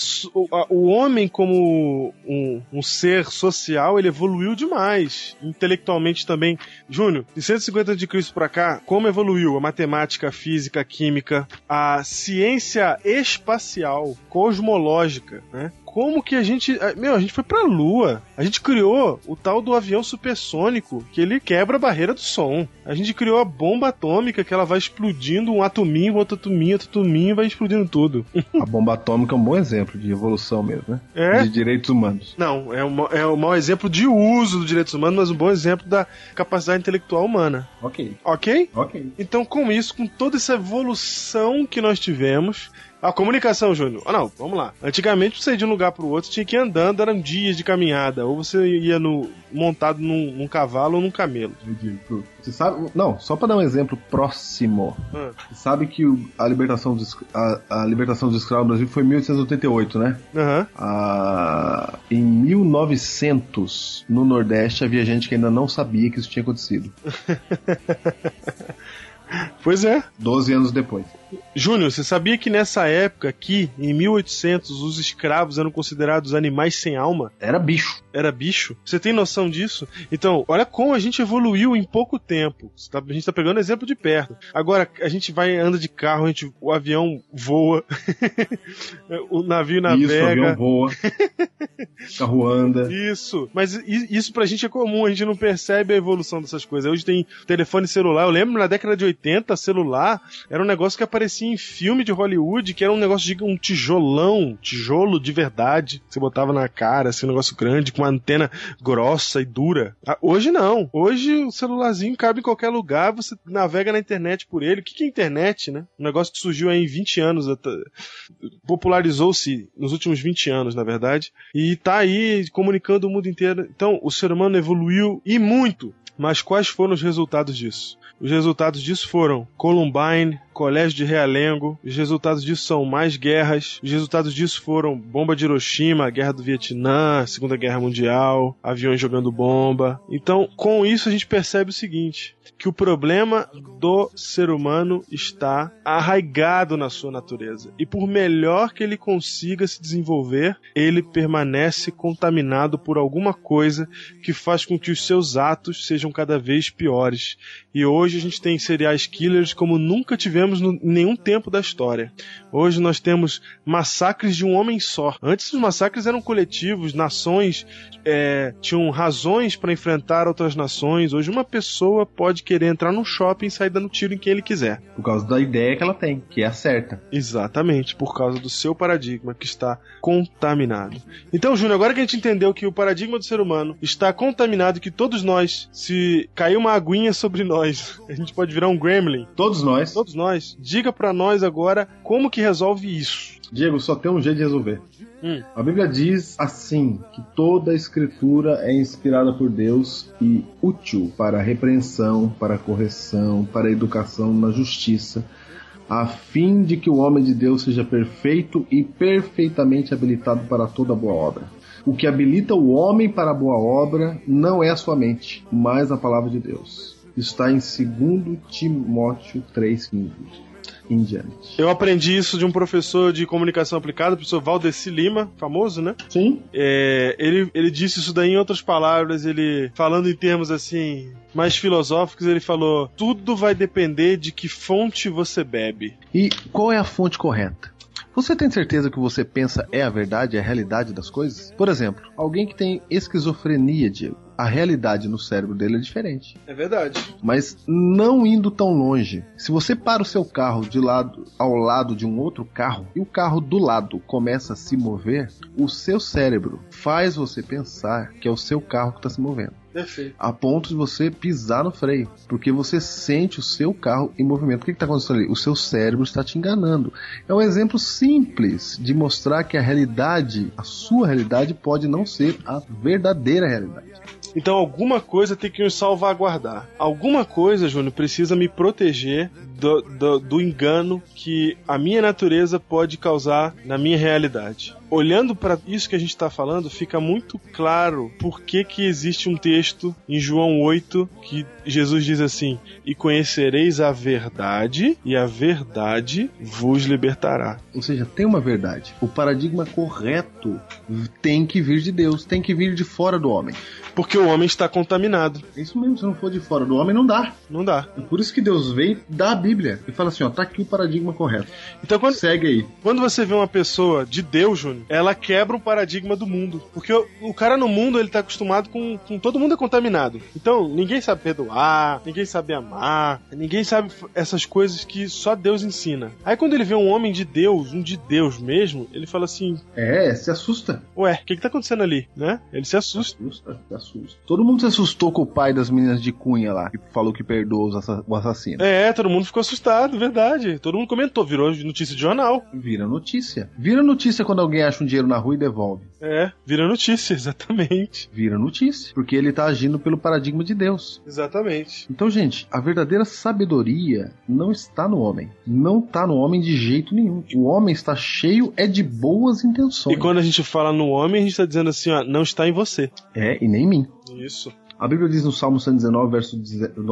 O homem como um ser social, ele evoluiu demais. Intelectualmente também. Júnior, de 150 a.C. pra cá, como evoluiu a matemática, a física, a química, a ciência espacial, cosmológica, né? Como que a gente... Meu, a gente foi pra Lua. A gente criou o tal do avião supersônico, que ele quebra a barreira do som. A gente criou a bomba atômica, que ela vai explodindo um atominho, outro atominho, vai explodindo tudo. A bomba atômica é um bom exemplo de evolução mesmo, né? É. De direitos humanos. Não, é um mau exemplo de uso dos direitos humanos, mas um bom exemplo da capacidade intelectual humana. Ok. Ok? Ok. Então, com isso, com toda essa evolução que nós tivemos, A comunicação, Júnior. Ah, não, vamos lá. Antigamente, você ia de um lugar pro outro, tinha que ir andando, eram dias de caminhada. Ou você ia montado num cavalo ou num camelo. Ridículo. Você sabe... Não, só pra dar um exemplo próximo. Você sabe que a libertação dos escravos no Brasil foi em 1888, né? Uhum. Em 1900, no Nordeste, havia gente que ainda não sabia que isso tinha acontecido. Pois é. 12 anos depois. Júnior, você sabia que nessa época aqui, em 1800, os escravos eram considerados animais sem alma? Era bicho. Era bicho? Você tem noção disso? Então, olha como a gente evoluiu em pouco tempo. A gente tá pegando exemplo de perto. Agora, a gente anda de carro, o avião voa, o navio navega. Isso, o avião voa, o carro anda. Isso. Mas isso pra gente é comum, a gente não percebe a evolução dessas coisas. Hoje tem telefone celular. Eu lembro, na década de 80, celular era um negócio que aparecia em filme de Hollywood, que era um negócio de um tijolão, tijolo de verdade, que você botava na cara, assim, um negócio grande, com uma antena grossa e dura. Hoje não. Hoje o celularzinho cabe em qualquer lugar, você navega na internet por ele. O que é internet, né? Um negócio que surgiu aí em 20 anos, popularizou-se nos últimos 20 anos, na verdade, e tá aí comunicando o mundo inteiro. Então, o ser humano evoluiu, e muito. Mas quais foram os resultados disso? Os resultados disso foram Columbine, Colégio de Realengo. Os resultados disso são mais guerras. Os resultados disso foram bomba de Hiroshima, a Guerra do Vietnã, Segunda Guerra Mundial, aviões jogando bomba. Então, com isso a gente percebe o seguinte, que o problema do ser humano está arraigado na sua natureza. E por melhor que ele consiga se desenvolver, ele permanece contaminado por alguma coisa que faz com que os seus atos sejam cada vez piores. E hoje a gente tem serial killers como nunca tivemos em nenhum tempo da história. Hoje nós temos massacres de um homem só. Antes os massacres eram coletivos, nações tinham razões para enfrentar outras nações. Hoje uma pessoa pode querer entrar num shopping e sair dando tiro em quem ele quiser. Por causa da ideia que ela tem, que é a certa. Exatamente, por causa do seu paradigma que está contaminado. Então, Júnior, agora que a gente entendeu que o paradigma do ser humano está contaminado, que todos nós, se cair uma aguinha sobre nós, a gente pode virar um Gremlin. Todos nós. Diga pra nós agora como que resolve isso. Diego, só tem um jeito de resolver. A Bíblia diz assim, que toda a Escritura é inspirada por Deus e útil para a repreensão, para a correção, para a educação na justiça, a fim de que o homem de Deus seja perfeito e perfeitamente habilitado para toda boa obra. O que habilita o homem para a boa obra não é a sua mente, mas a palavra de Deus. Está em 2 Timóteo 3,15. Em diante. Eu aprendi isso de um professor de comunicação aplicada, o professor Valdeci Lima, famoso, né? Sim. Ele disse isso daí em outras palavras, ele falando em termos assim mais filosóficos, ele falou: tudo vai depender de que fonte você bebe. E qual é a fonte correta? Você tem certeza que o que você pensa é a verdade, é a realidade das coisas? Por exemplo, alguém que tem esquizofrenia, Diego, a realidade no cérebro dele é diferente. É verdade. Mas não indo tão longe, se você para o seu carro de lado ao lado de um outro carro e o carro do lado começa a se mover, o seu cérebro faz você pensar que é o seu carro que está se movendo. Perfeito. A ponto de você pisar no freio, porque você sente o seu carro em movimento. O que está acontecendo ali? O seu cérebro está te enganando. É um exemplo simples de mostrar que a realidade, a sua realidade, pode não ser a verdadeira realidade. Então alguma coisa tem que nos salvaguardar. Alguma coisa, Júnior, precisa me proteger do engano que a minha natureza pode causar na minha realidade. Olhando para isso que a gente está falando, fica muito claro por que existe um texto em João 8 que Jesus diz assim: e conhecereis a verdade, e a verdade vos libertará. Ou seja, tem uma verdade. O paradigma correto tem que vir de Deus, tem que vir de fora do homem. Porque o homem está contaminado. É isso mesmo, se não for de fora do homem, não dá. Não dá. É por isso que Deus vem da Bíblia e fala assim, ó, tá aqui o paradigma correto. Então, segue aí. Quando você vê uma pessoa de Deus, Júnior, ela quebra o paradigma do mundo. Porque o cara no mundo, ele tá acostumado com todo mundo é contaminado. Então, ninguém sabe perdoar, ninguém sabe amar, ninguém sabe essas coisas que só Deus ensina. Aí quando ele vê um homem de Deus, um de Deus mesmo, ele fala assim... se assusta. Ué, o que tá acontecendo ali, né? Ele se assusta. Todo mundo se assustou com o pai das meninas de Cunha lá, que falou que perdoou o assassino. Todo mundo ficou assustado, verdade. Todo mundo comentou, virou notícia de jornal. Vira notícia. Vira notícia quando alguém acha um dinheiro na rua e devolve. É, vira notícia, exatamente. Vira notícia, porque ele tá agindo pelo paradigma de Deus. Exatamente. Então, gente, a verdadeira sabedoria não está no homem. Não tá no homem de jeito nenhum. O homem está cheio é de boas intenções. E quando a gente fala no homem, a gente tá dizendo assim, ó, não está em você. É, e nem em mim. Isso. A Bíblia diz no Salmo 119,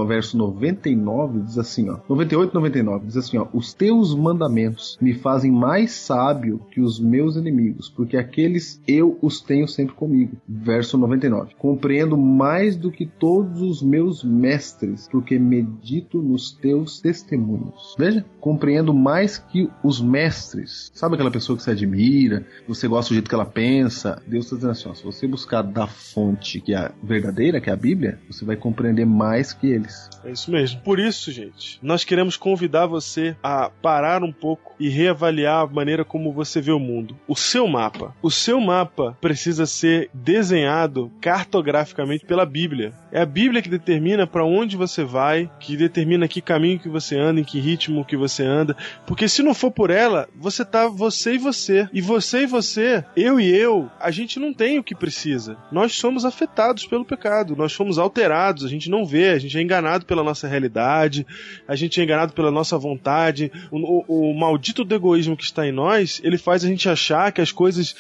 verso 99, diz assim, ó, 98 e 99, diz assim, ó, os teus mandamentos me fazem mais sábio que os meus inimigos, porque aqueles eu os tenho sempre comigo. Verso 99, compreendo mais do que todos os meus mestres, porque medito nos teus testemunhos. Veja, compreendo mais que os mestres. Sabe aquela pessoa que você admira, você gosta do jeito que ela pensa? Deus está dizendo assim, ó, se você buscar da fonte que é a verdadeira, que é a Bíblia, você vai compreender mais que eles. É isso mesmo. Por isso, gente, nós queremos convidar você a parar um pouco e reavaliar a maneira como você vê o mundo. O seu mapa. O seu mapa precisa ser desenhado cartograficamente pela Bíblia. É a Bíblia que determina para onde você vai, que determina que caminho que você anda, em que ritmo que você anda, porque se não for por ela, você tá você e você. E você e você, eu e eu, a gente não tem o que precisa. Nós somos afetados pelo pecado, nós fomos alterados, a gente não vê, a gente é enganado pela nossa realidade, a gente é enganado pela nossa vontade. O maldito do egoísmo que está em nós, ele faz a gente achar que as coisas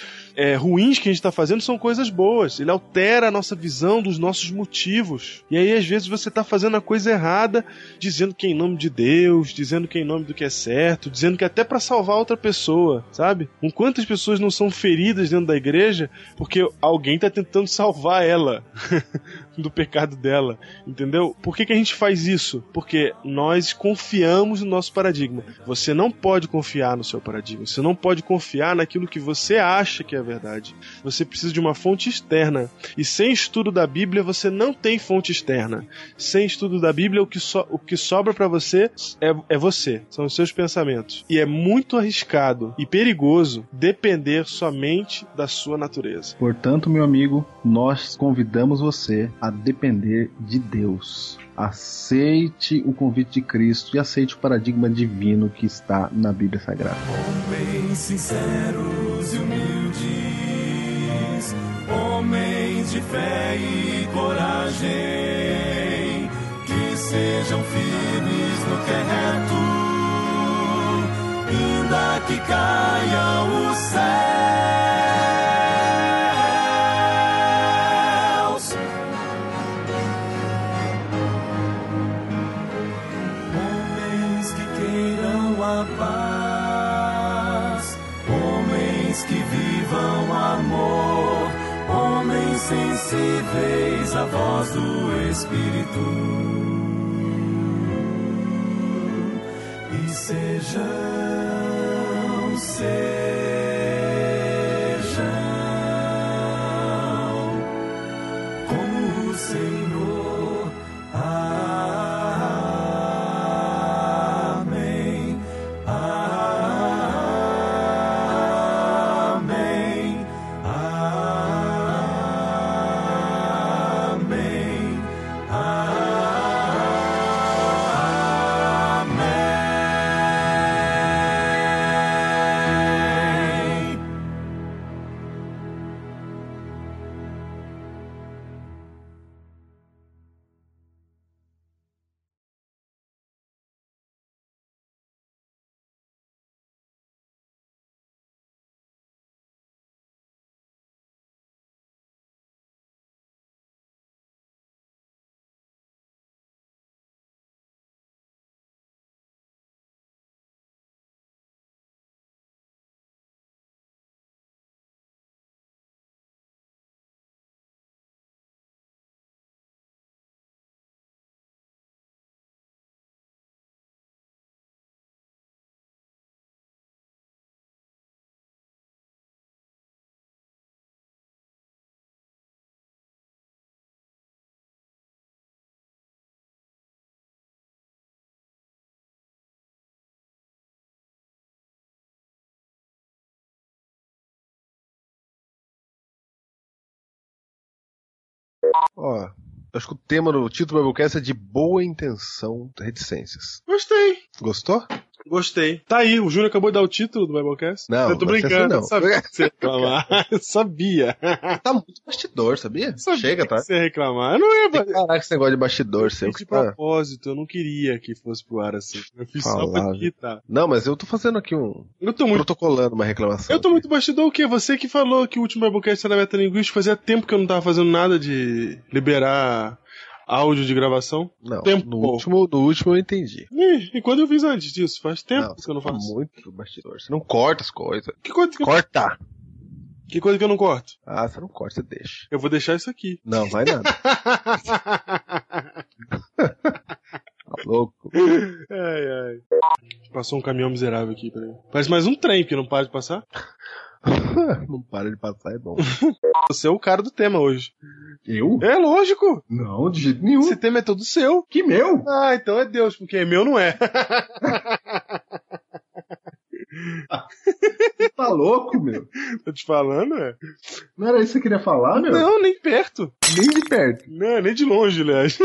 ruins que a gente está fazendo são coisas boas. Ele altera a nossa visão dos nossos motivos. E aí, às vezes, você está fazendo a coisa errada, dizendo que é em nome de Deus, dizendo que é em nome do que é certo, dizendo que é até para salvar outra pessoa, sabe? Quantas pessoas não são feridas dentro da igreja porque alguém está tentando salvar ela do pecado dela, entendeu? Por que que a gente faz isso? Porque nós confiamos no nosso paradigma. Você não pode confiar no seu paradigma, você não pode confiar naquilo que você acha que é verdade. Você precisa de uma fonte externa, e sem estudo da Bíblia você não tem fonte externa. Sem estudo da Bíblia, o que sobra pra você é você, são os seus pensamentos. E é muito arriscado e perigoso depender somente da sua natureza. Portanto, meu amigo, nós convidamos você a depender de Deus. Aceite o convite de Cristo e aceite o paradigma divino que está na Bíblia Sagrada. Homens sinceros e humildes, homens de fé e coragem, que sejam firmes no que é reto, ainda que caia o céu. Sensíveis à voz do Espírito e sejam como o Senhor. Amém. Ó, acho que o tema do título do Biblecast é de boa intenção, reticências. Gostei. Gostou? Gostei. Tá aí, o Júnior acabou de dar o título do Biblecast. Não, eu tô brincando. Não. Sabia que você ia reclamar. Eu sabia. Tá muito bastidor, sabia? Chega, tá? Você ia reclamar. Eu não ia... Caraca, esse negócio de bastidor, seu. De propósito, eu não queria que fosse pro ar assim. Eu fiz só pra quitar. Não, mas eu tô fazendo aqui um... Eu tô muito... protocolando uma reclamação. Eu tô aqui. Muito bastidor o quê? Você que falou que o último Biblecast era metalinguístico, fazia tempo que eu não tava fazendo nada de liberar... áudio de gravação? Não, no último eu entendi. E quando eu fiz antes disso? Faz tempo que eu não faço. Tá muito bastidor. Você não corta as coisas. Que coisa que corta! Que coisa que eu não corto? Ah, você não corta, você deixa. Eu vou deixar isso aqui. Não, vai nada. Tá louco. Ai, ai. Passou um caminhão miserável aqui, peraí. Parece mais um trem, porque não para de passar. Não para de passar, é bom. Você é o cara do tema hoje. Eu? É, lógico. Não, de jeito nenhum. Esse tema é todo seu. Que meu? Ah, então é Deus, porque é meu, não é. Tá louco, meu? Tô te falando, é? Não era isso que você queria falar, meu? Não, nem perto. Nem de perto? Não, nem de longe, aliás.